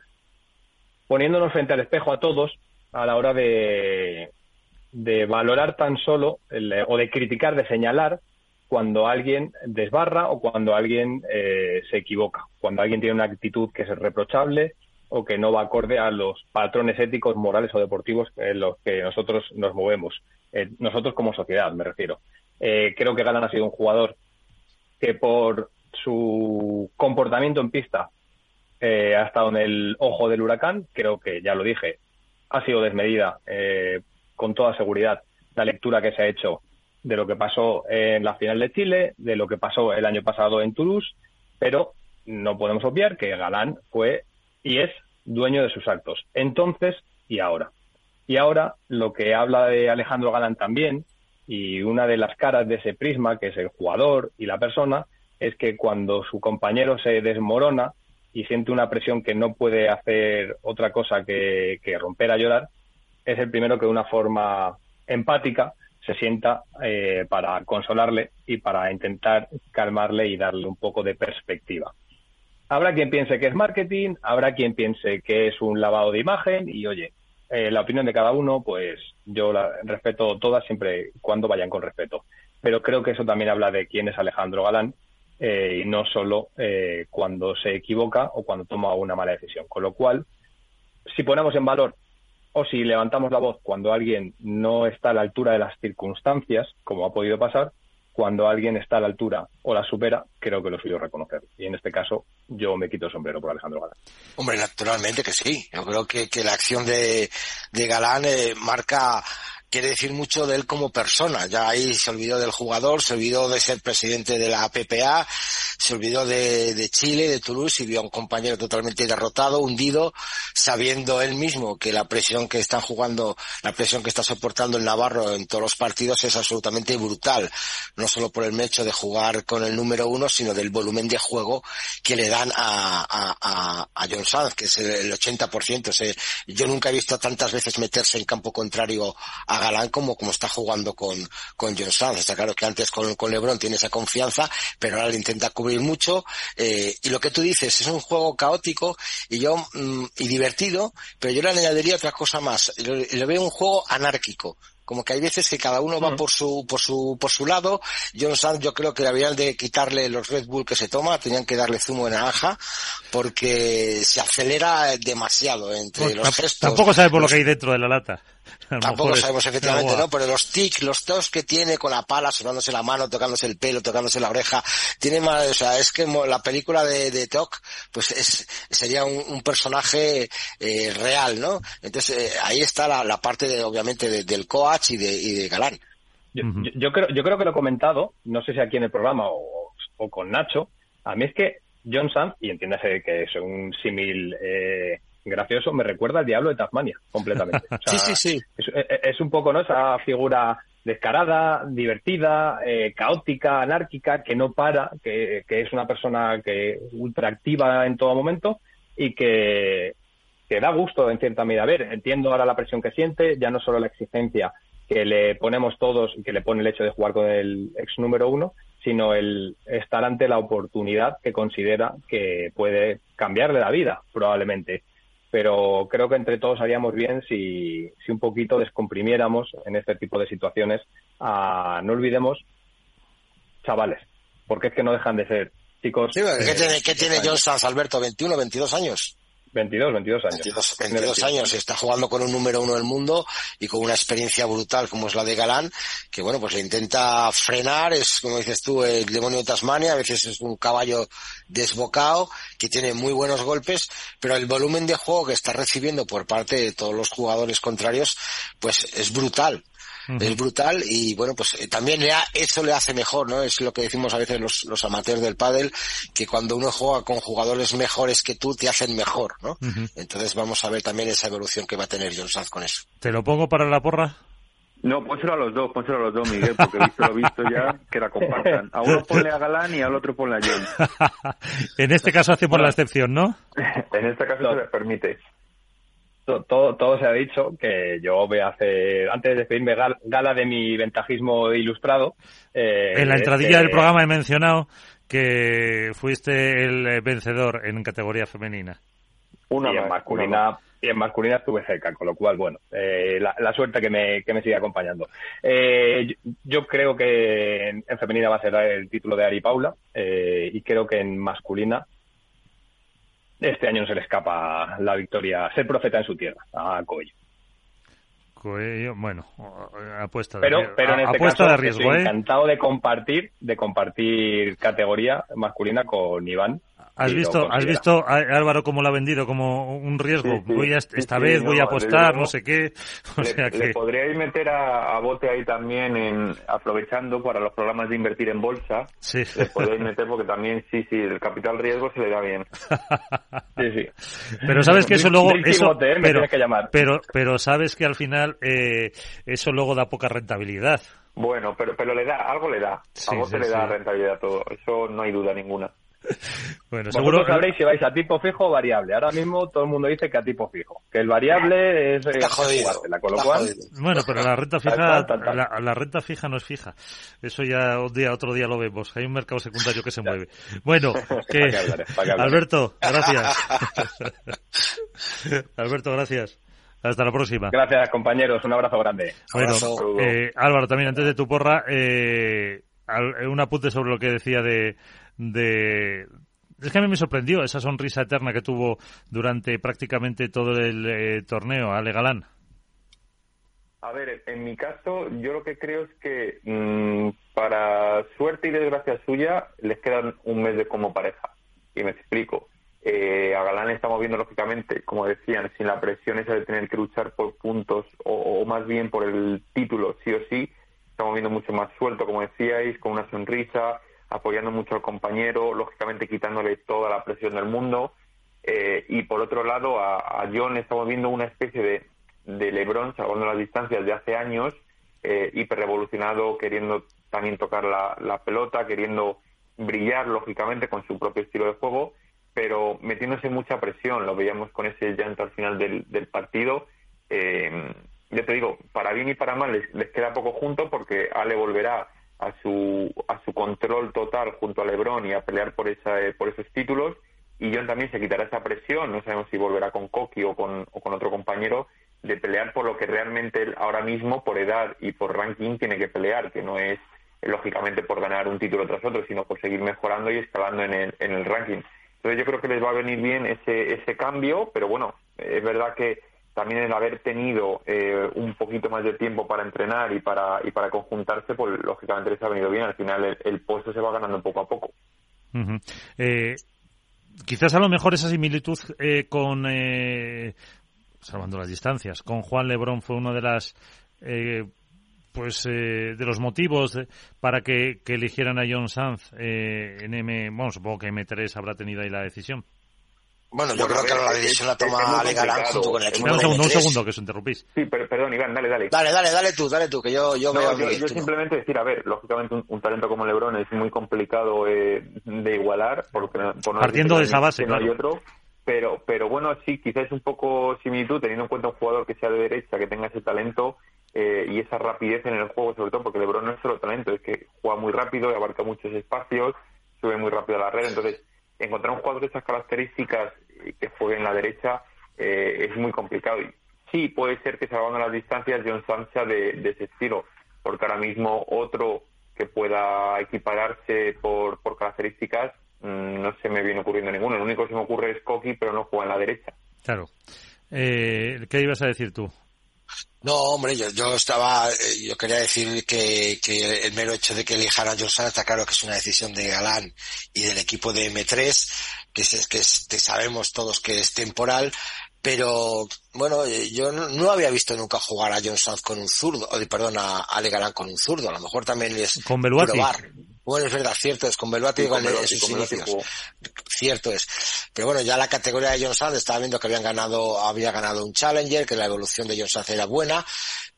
poniéndonos frente al espejo a todos a la hora de, de valorar tan solo, el, o de criticar, de señalar, cuando alguien desbarra o cuando alguien eh, se equivoca, cuando alguien tiene una actitud que es reprochable o que no va acorde a los patrones éticos, morales o deportivos en los que nosotros nos movemos. Eh, nosotros como sociedad, me refiero. Eh, creo que Galán ha sido un jugador que por su comportamiento en pista eh, ha estado en el ojo del huracán. Creo que, ya lo dije, ha sido desmedida eh, con toda seguridad la lectura que se ha hecho de lo que pasó en la final de Chile, de lo que pasó el año pasado en Toulouse, pero no podemos obviar que Galán fue y es dueño de sus actos. Entonces, y ahora. Y ahora, lo que habla de Alejandro Galán también, y una de las caras de ese prisma, que es el jugador y la persona, es que cuando su compañero se desmorona y siente una presión que no puede hacer otra cosa que, que romper a llorar, es el primero que de una forma empática se sienta eh, para consolarle y para intentar calmarle y darle un poco de perspectiva. Habrá quien piense que es marketing, habrá quien piense que es un lavado de imagen, y oye, eh, la opinión de cada uno, pues yo la respeto todas siempre y cuando vayan con respeto. Pero creo que eso también habla de quién es Alejandro Galán, eh, y no solo eh, cuando se equivoca o cuando toma una mala decisión. Con lo cual, si ponemos en valor o si levantamos la voz cuando alguien no está a la altura de las circunstancias, como ha podido pasar, cuando alguien está a la altura o la supera, creo que lo suyo es reconocer. Y en este caso, yo me quito el sombrero por Alejandro Galán. Hombre, naturalmente que sí. Yo creo que, que la acción de, de Galán eh, marca... quiere decir mucho de él como persona. Ya ahí se olvidó del jugador, se olvidó de ser presidente de la P P A, se olvidó de, de Chile, de Toulouse, y vio a un compañero totalmente derrotado, hundido, sabiendo él mismo que la presión que están jugando, la presión que está soportando el Navarro en todos los partidos es absolutamente brutal, no solo por el hecho de jugar con el número uno, sino del volumen de juego que le dan a a, a, a Jon Sanz, que es el ochenta por ciento. O sea, yo nunca he visto tantas veces meterse en campo contrario a Galán como, como está jugando con, con Jon Sanz. Está claro que antes con, con LeBron tiene esa confianza, pero ahora le intenta cubrir mucho, eh, y lo que tú dices es un juego caótico y yo mmm, y divertido, pero yo le añadiría otra cosa más. Le, le veo un juego anárquico, como que hay veces que cada uno va uh-huh. por su por su por su lado. Jon Sanz, yo creo que deberían de quitarle los Red Bull que se toma, tenían que darle zumo de naranja porque se acelera demasiado entre pues, los t- gestos. Tampoco sabe por los... lo que hay dentro de la lata. Tampoco sabemos efectivamente, ¿no? Pero los tics, los tos que tiene con la pala, sonándose la mano, tocándose el pelo, tocándose la oreja, tiene más, o sea, es que la película de, de T O C, pues es, sería un, un personaje eh, real, ¿no? Entonces, eh, ahí está la, la parte de, obviamente, de, del coach y de, y de Galán. Yo, yo, yo creo, yo creo que lo he comentado, no sé si aquí en el programa o, o con Nacho, a mí es que Jon Sanz, y entiéndase que es un símil, eh, gracioso, me recuerda al Diablo de Tasmania completamente. O sea, sí, sí, sí. Es, es un poco, ¿no?, esa figura descarada, divertida, eh, caótica, anárquica, que no para, que, que es una persona que ultra activa en todo momento y que, que da gusto en cierta medida. A ver, entiendo ahora la presión que siente, ya no solo la exigencia que le ponemos todos y que le pone el hecho de jugar con el ex número uno, sino el estar ante la oportunidad que considera que puede cambiarle la vida, probablemente. Pero creo que entre todos haríamos bien si, si un poquito descomprimiéramos en este tipo de situaciones. A, no olvidemos, chavales, porque es que no dejan de ser chicos. Sí, ¿qué eh, tiene, ¿qué tiene Jon Sanz, Alberto? ¿veintiuno, veintidós años? veintidós, veintidós años. veintidós, veintidós años, está jugando con un número uno del mundo y con una experiencia brutal como es la de Galán, que bueno, pues le intenta frenar, es como dices tú, el demonio de Tasmania, a veces es un caballo desbocado, que tiene muy buenos golpes, pero el volumen de juego que está recibiendo por parte de todos los jugadores contrarios, pues es brutal. Es brutal y bueno, pues también le ha, eso le hace mejor, ¿no? Es lo que decimos a veces los, los amateurs del pádel, que cuando uno juega con jugadores mejores que tú, te hacen mejor, ¿no? Uh-huh. Entonces vamos a ver también esa evolución que va a tener Jon Sanz con eso. ¿Te lo pongo para la porra? No, pónselo a los dos, pónselo a los dos, Miguel, porque visto lo visto ya, que la compartan. A uno ponle a Galán y al otro ponle a Jon. En este caso hacemos la excepción, ¿no? En este caso no se les permite. Todo, todo se ha dicho, que yo voy a hacer, antes de despedirme, gal, gala de mi ventajismo ilustrado. Eh, en la entradilla eh, del programa he mencionado que fuiste el vencedor en categoría femenina. Una y, más, en masculina, una y en masculina estuve cerca, con lo cual, bueno, eh, la, la suerte que me, que me sigue acompañando. Eh, yo, yo creo que en, en femenina va a ser el título de Ari y Paula, eh, y creo que en masculina este año no se le escapa la victoria, ser profeta en su tierra, a Coello. Coello, bueno, apuesta de, pero, pero en este apuesta caso, de riesgo. Estoy ¿eh? encantado de compartir, de compartir categoría masculina con Iván. ¿Has visto, has visto a Álvaro cómo lo ha vendido? Como un riesgo. Sí, sí, voy a, esta sí, vez no, voy a apostar, no sé qué. O le, sea que... le podríais meter a, a Bote ahí también, en, aprovechando para los programas de invertir en bolsa. Sí. Le podéis meter porque también, sí, sí, el capital riesgo se le da bien. Sí, sí. Pero sabes que eso luego... eso, Bote, ¿eh? pero, que llamar. Pero, pero sabes que al final eh, eso luego da poca rentabilidad. Bueno, pero, pero le da, algo le da. Sí, a Bote sí, le da sí. rentabilidad a todo. Eso no hay duda ninguna. Bueno, seguro sabréis si vais a tipo fijo o variable. Ahora mismo todo el mundo dice que a tipo fijo, que el variable es jugártela, con lo cual... Bueno, pero la renta fija, la, la renta fija no es fija. Eso ya un día, otro día lo vemos. Hay un mercado secundario que se mueve. Bueno, que... ¿Para qué hablaré? ¿Para qué hablaré? Alberto, gracias. Alberto, gracias. Hasta la próxima. Gracias, compañeros. Un abrazo grande. Bueno, eh, Álvaro, también antes de tu porra, eh, un apunte sobre lo que decía de... de... Es que a mí me sorprendió esa sonrisa eterna que tuvo durante prácticamente todo el eh, torneo, Ale Galán. A ver, en mi caso, yo lo que creo es que mmm, para suerte y desgracia suya, les quedan un mes de como pareja. Y me explico. Eh, a Galán estamos viendo, lógicamente, como decían, sin la presión esa de tener que luchar por puntos o, o más bien por el título, sí o sí. Estamos viendo mucho más suelto, como decíais, con una sonrisa, apoyando mucho al compañero, lógicamente quitándole toda la presión del mundo. Eh, y por otro lado, a, a Jon estamos viendo una especie de... de LeBron, salvando las distancias de hace años, eh, hiperrevolucionado, queriendo también tocar la, la pelota, queriendo brillar, lógicamente, con su propio estilo de juego, pero metiéndose mucha presión. Lo veíamos con ese llanto al final del, del partido. Eh, yo te digo, para bien y para mal les, les queda poco junto, porque Ale volverá a su a su control total junto a LeBron y a pelear por esa eh, por esos títulos, y Jon también se quitará esa presión. No sabemos si volverá con Coqui o con, o con otro compañero, de pelear por lo que realmente él ahora mismo, por edad y por ranking, tiene que pelear, que no es, lógicamente, por ganar un título tras otro, sino por seguir mejorando y escalando en el, en el ranking. Entonces yo creo que les va a venir bien ese, ese cambio, pero bueno, es verdad que también el haber tenido eh, un poquito más de tiempo para entrenar y para, y para conjuntarse, pues lógicamente les ha venido bien. Al final el, el puesto se va ganando poco a poco. Uh-huh. Eh, quizás a lo mejor esa similitud eh, con... Eh... salvando las distancias, con Juan LeBron fue uno de las eh, pues eh, de los motivos de, para que, que eligieran a Jon Sanz eh, en M, bueno, supongo que M tres habrá tenido ahí la decisión. Bueno, yo creo que la decisión la toma Ale Galán junto con el equipo. Un segundo, un segundo, que os interrumpís. Sí, pero, perdón, Iván, dale, dale. Dale, dale, dale tú, dale tú, que yo, yo no, me voy a... Yo simplemente decir, a ver, lógicamente un, un talento como LeBron es muy complicado eh, de igualar, porque, por no partiendo de esa base, claro. No hay otro. Pero pero bueno, sí, quizás un poco similitud, teniendo en cuenta un jugador que sea de derecha, que tenga ese talento eh, y esa rapidez en el juego, sobre todo, porque LeBron no es solo talento, es que juega muy rápido y abarca muchos espacios, sube muy rápido a la red. Entonces, encontrar un jugador de esas características que juegue en la derecha eh, es muy complicado. Y sí, puede ser que salvando las distancias Jon Sanz de, de ese estilo, porque ahora mismo otro que pueda equipararse por, por características no se me viene ocurriendo ninguno. Lo único que se me ocurre es Coqui, pero no juega en la derecha. Claro. Eh, ¿Qué ibas a decir tú? No, hombre, yo, yo estaba... Yo quería decir que, que el mero hecho de que elijan a Jon Sanz, está claro que es una decisión de Galán y del equipo de M tres, que, es, que, es, que sabemos todos que es temporal, pero, bueno, yo no, no había visto nunca jugar a Jon Sanz con un zurdo, perdón, a Ale Galán con un zurdo. A lo mejor también es con Beluati. Probar. Bueno, es verdad, cierto es, con Beluati sí, y con Beluati, sus inicios. Cierto es. Pero bueno, ya la categoría de Jon Sanz, estaba viendo que habían ganado, había ganado un Challenger, que la evolución de Jon Sanz era buena,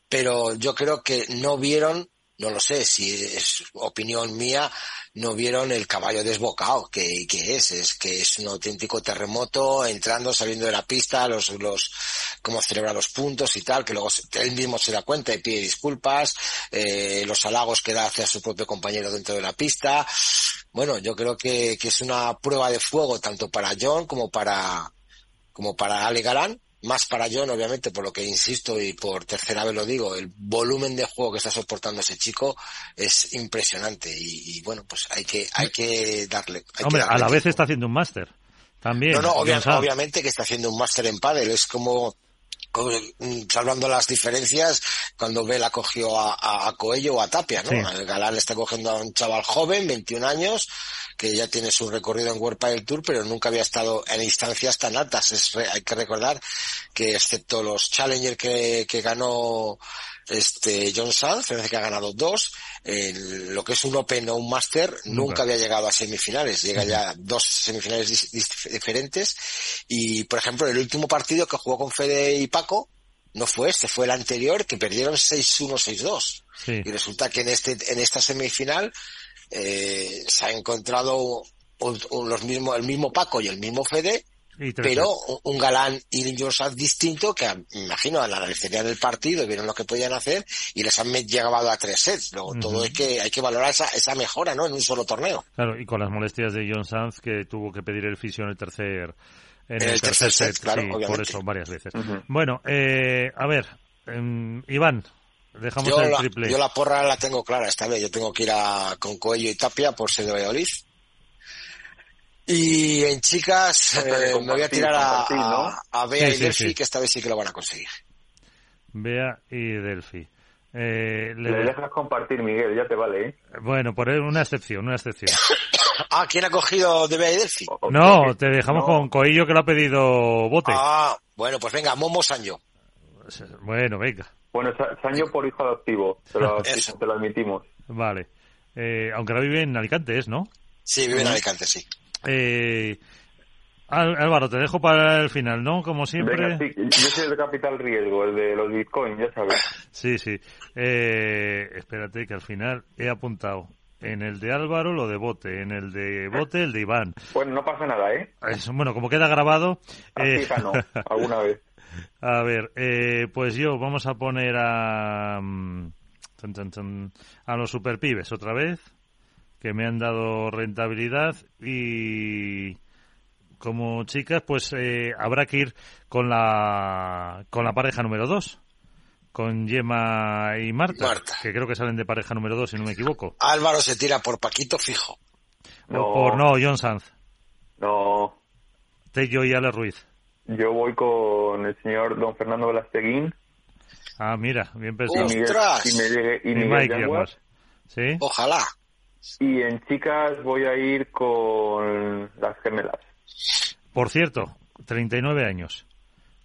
pero yo creo que no vieron, no lo sé, si es opinión mía, no vieron el caballo desbocado, que, que es, es que es un auténtico terremoto, entrando, saliendo de la pista, los, los, cómo celebra los puntos y tal, que luego él mismo se da cuenta y pide disculpas, eh, los halagos que da hacia su propio compañero dentro de la pista. Bueno, yo creo que, que es una prueba de fuego tanto para Jon como para, como para Ale Galán. Más para Jon, obviamente, por lo que insisto y por tercera vez lo digo, el volumen de juego que está soportando ese chico es impresionante y, y bueno, pues hay que hay que darle. Hay Hombre, que darle a la tiempo. Vez está haciendo un máster también. No, no, obvia, obviamente que está haciendo un máster en pádel, es como, como salvando las diferencias cuando Vela cogió a, a, a Coello o a Tapia, ¿no? Sí. El Galán está cogiendo a un chaval joven, veintiún años, que ya tiene su recorrido en World Padel Tour, pero nunca había estado en instancias tan altas. Es re, hay que recordar que excepto los Challenger que, que ganó este Jon Sanz, parece que ha ganado dos, eh, lo que es un Open o un Master nunca, nunca había llegado a semifinales. Llega ya dos semifinales dis, dis, diferentes y, por ejemplo, el último partido que jugó con Fede y Paco no fue este, fue el anterior, que perdieron seis uno, seis dos. Sí. Y resulta que en este en esta semifinal eh, se ha encontrado un, un, los mismos, el mismo Paco y el mismo Fede, pero un Galán y un Jon Sanz distinto, que me imagino analizarían del partido, vieron lo que podían hacer y les han llevado a tres sets. Luego, uh-huh. Todo es que hay que valorar esa, esa mejora, ¿no? En un solo torneo. Claro, y con las molestias de Jon Sanz, que tuvo que pedir el fisio en el tercer en el, el tercer set, set claro, sí, obviamente. Por eso varias veces. Uh-huh. Bueno, eh, a ver, eh, Iván, dejamos yo el la, triple. Yo la porra la tengo clara esta vez, yo tengo que ir a, con Coello y Tapia por ser de Valladolid. Y en chicas eh, me voy a tirar a, a, a Bea sí, y sí, Delphi, sí. que esta vez sí que lo van a conseguir. Bea y Delphi. Eh, le... le dejas compartir, Miguel, ya te vale, ¿eh? Bueno, por una excepción, una excepción. Ah, ¿quién ha cogido de Bea y Delphi? No, te dejamos no. con Coello, que lo ha pedido Bote. Ah, bueno, pues venga, Momo Sanjo. Bueno, venga. Bueno, Sanjo por hijo adoptivo, te lo, te lo admitimos. Vale. Eh, aunque ahora vive en Alicante, ¿es, no? Sí, vive en Alicante, sí. Eh, Álvaro, te dejo para el final, ¿no? Como siempre. Venga, sí, yo soy el de Capital Riesgo, el de los bitcoins, ya sabes. Sí, sí. Eh, espérate, que al final he apuntado en el de Álvaro lo de Bote, en el de Bote el de Iván. Bueno, no pasa nada, ¿eh? Es, bueno, como queda grabado. Eh... Así ganó, alguna vez. A ver, eh, pues yo vamos a poner a a los superpibes otra vez, que me han dado rentabilidad, y como chicas pues eh, habrá que ir con la con la pareja número dos, con Gemma y Marta, Marta, que creo que salen de pareja número dos si no me equivoco. Álvaro se tira por Paquito fijo. No. O por no, Jon Sanz. No. Tello y Ale Ruiz. Yo voy con el señor don Fernando Velasteguín. Ah, mira, bien pensado. ¡Ostras! Y, Miguel, y, me llegue, y, y Miguel Mike Jaguar. ¿Sí? Ojalá. Y en chicas voy a ir con las gemelas. Por cierto, treinta y nueve años.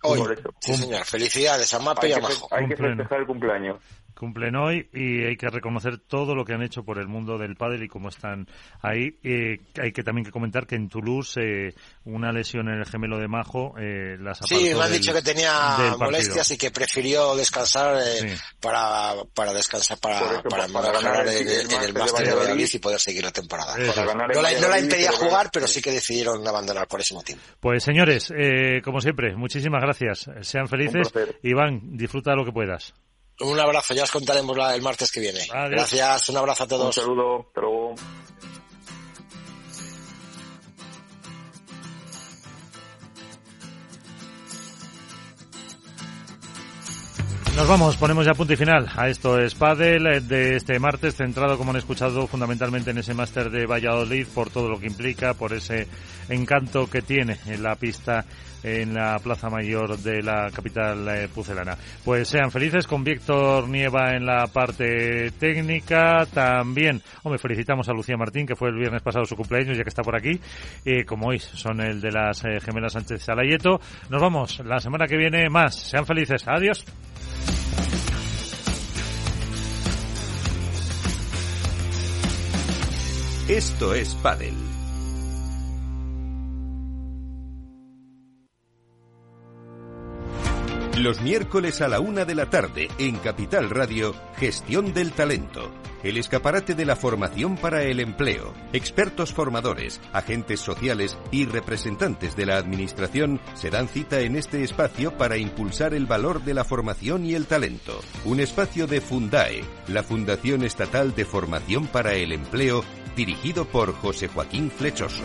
Hoy, sí, señor. Felicidades a Mape y a Majo. Hay que festejar el cumpleaños. Cumplen hoy y hay que reconocer todo lo que han hecho por el mundo del pádel y cómo están ahí. Eh, hay que también que comentar que en Toulouse eh, una lesión en el gemelo de Majo eh, las apartó. Sí, me han del, dicho que tenía molestias y que prefirió descansar eh, sí. para para descansar para eso, para, para ganar el, el, en el Máster de Valladolid y poder seguir la temporada. No la, no la impedía jugar, pero sí que decidieron abandonar por ese motivo. Pues señores, eh, como siempre, muchísimas gracias. Sean felices. Iván, disfruta lo que puedas. Un abrazo, ya os contaremos la, el martes que viene. Adiós. Gracias, un abrazo a todos. Un saludo, hasta luego. Nos vamos, ponemos ya punto y final a esto es Padel de este martes, centrado, como han escuchado, fundamentalmente en ese máster de Valladolid, por todo lo que implica, por ese encanto que tiene en la pista en la Plaza Mayor de la capital eh, pucelana. Pues sean felices con Víctor Nieva en la parte técnica. También, hombre, felicitamos a Lucía Martín, que fue el viernes pasado su cumpleaños, ya que está por aquí. Eh, como hoy son el de las eh, gemelas Sánchez Salayeto. Nos vamos la semana que viene más. Sean felices. Adiós. Esto es Padel. Los miércoles a la una de la tarde, en Capital Radio, Gestión del Talento. El escaparate de la formación para el empleo. Expertos formadores, agentes sociales y representantes de la administración se dan cita en este espacio para impulsar el valor de la formación y el talento. Un espacio de Fundae, la Fundación Estatal de Formación para el Empleo, dirigido por José Joaquín Flechoso.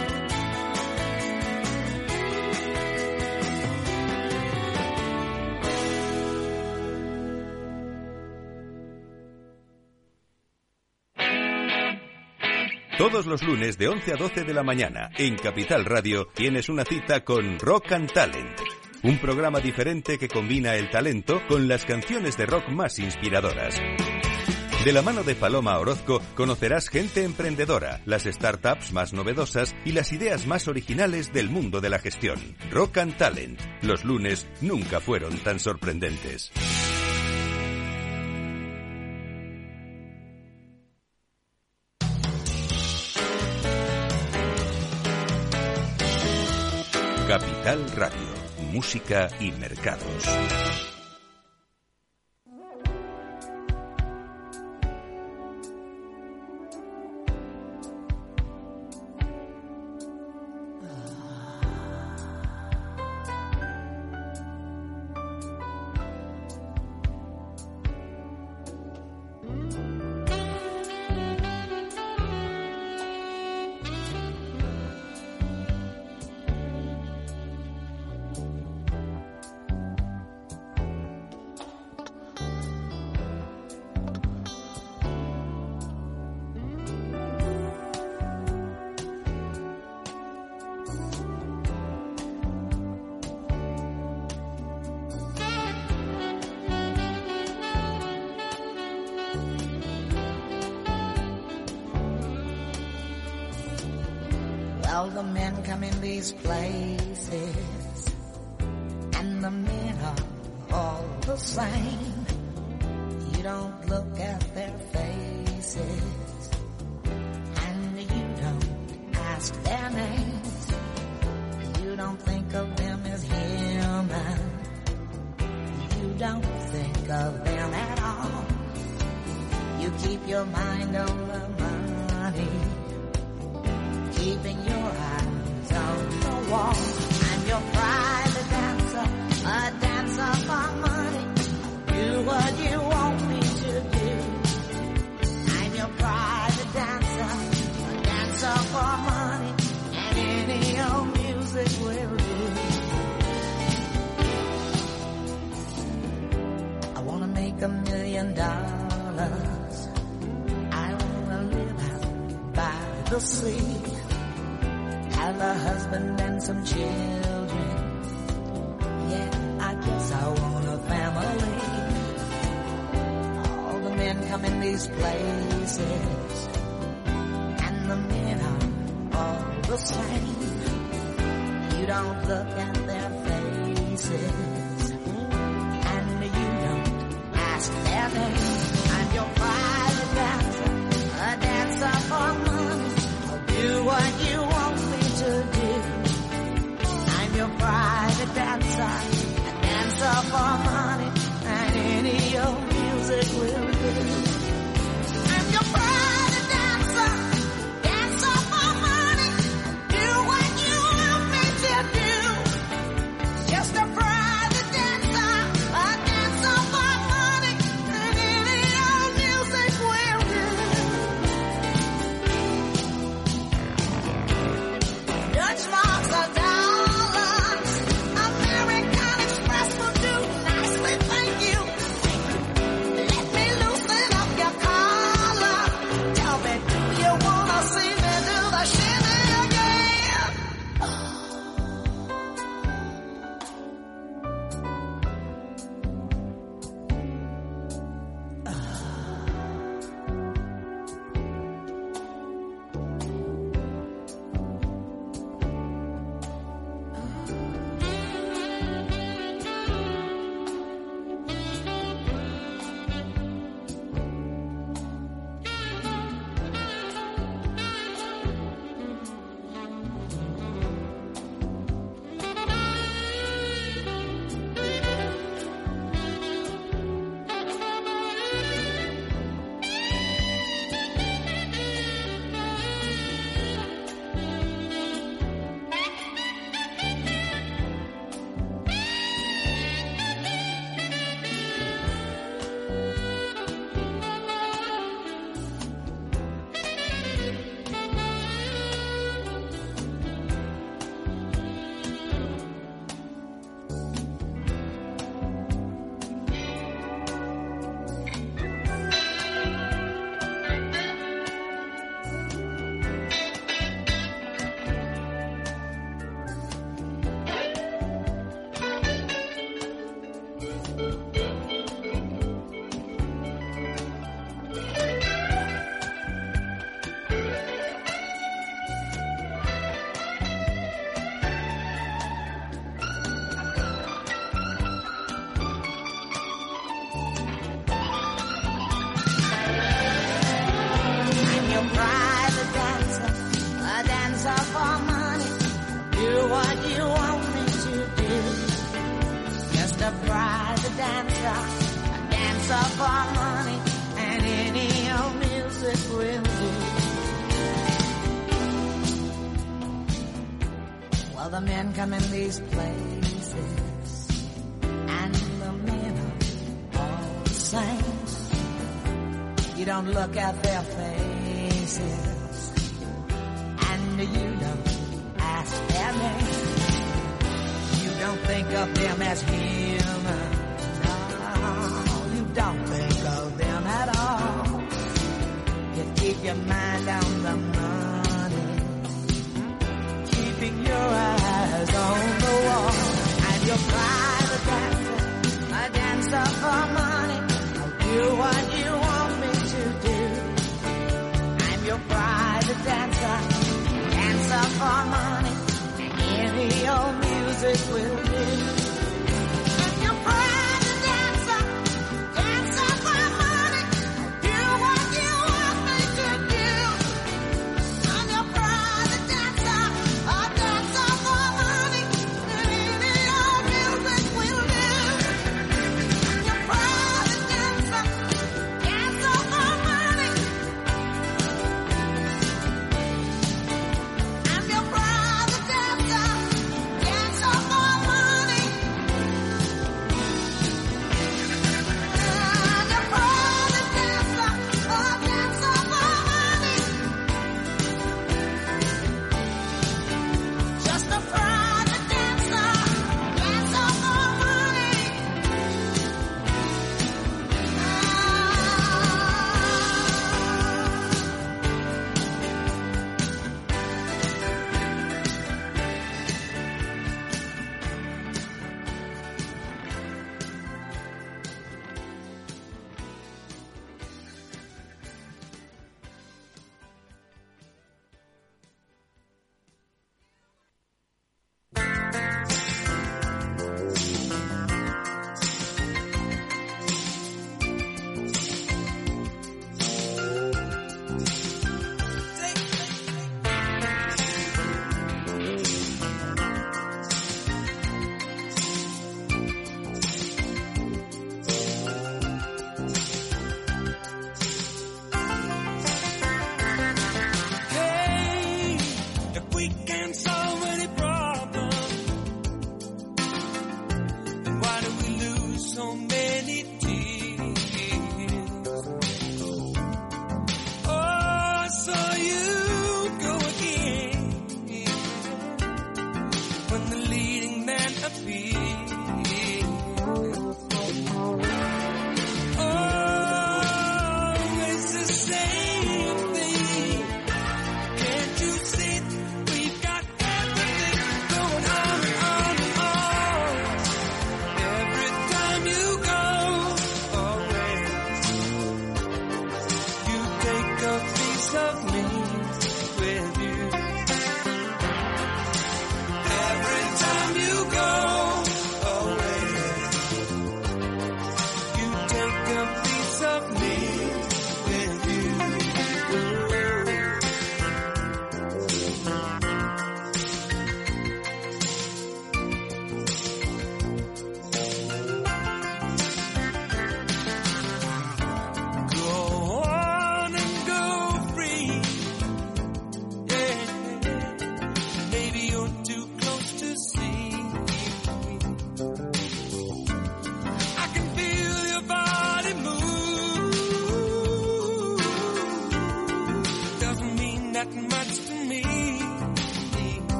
Todos los lunes de once a doce de la mañana, en Capital Radio, tienes una cita con Rock and Talent. Un programa diferente que combina el talento con las canciones de rock más inspiradoras. De la mano de Paloma Orozco conocerás gente emprendedora, las startups más novedosas y las ideas más originales del mundo de la gestión. Rock and Talent. Los lunes nunca fueron tan sorprendentes. Capital Radio. música y mercados. All the men come in these places, and the men are all the same. You don't look at their faces, and you don't ask their names. You don't think of them as human. You don't think of them at all. You keep your mind on the money, keeping your eyes on the wall. I'm your private dancer, a dancer for money. Do what you want me to do. I'm your private dancer, a dancer for money, and any old music will do. I wanna make a million dollars. I wanna live out by the sea. Have a husband and some children. Yeah, I guess I want a family. All the men come in these places, and the men are all the same. You don't look at their faces, and you don't ask their names. I'm your private dancer, a dancer for money. I'll do what you want me to do. I'm your private dancer, a dancer for money, and any old music will do. I'm your private dancer, dancer for money, do what you want me to do. Just a private dancer, a dancer for money, and any old music will do. Dutch marks are dollars, American Express will do nicely, thank you. Let me look. Other men come in these places, and the men are all the same. You don't look at their faces, and you don't ask their name. You don't think of them as human. No, you don't think of them at all. You keep your mind on the money, keeping your eyes on the wall. And your private dancer, a dancer for money. I'll do what you want me to do. I'm your private dancer, a dancer for money. Any old music will do. I'm your private when the leading man appears.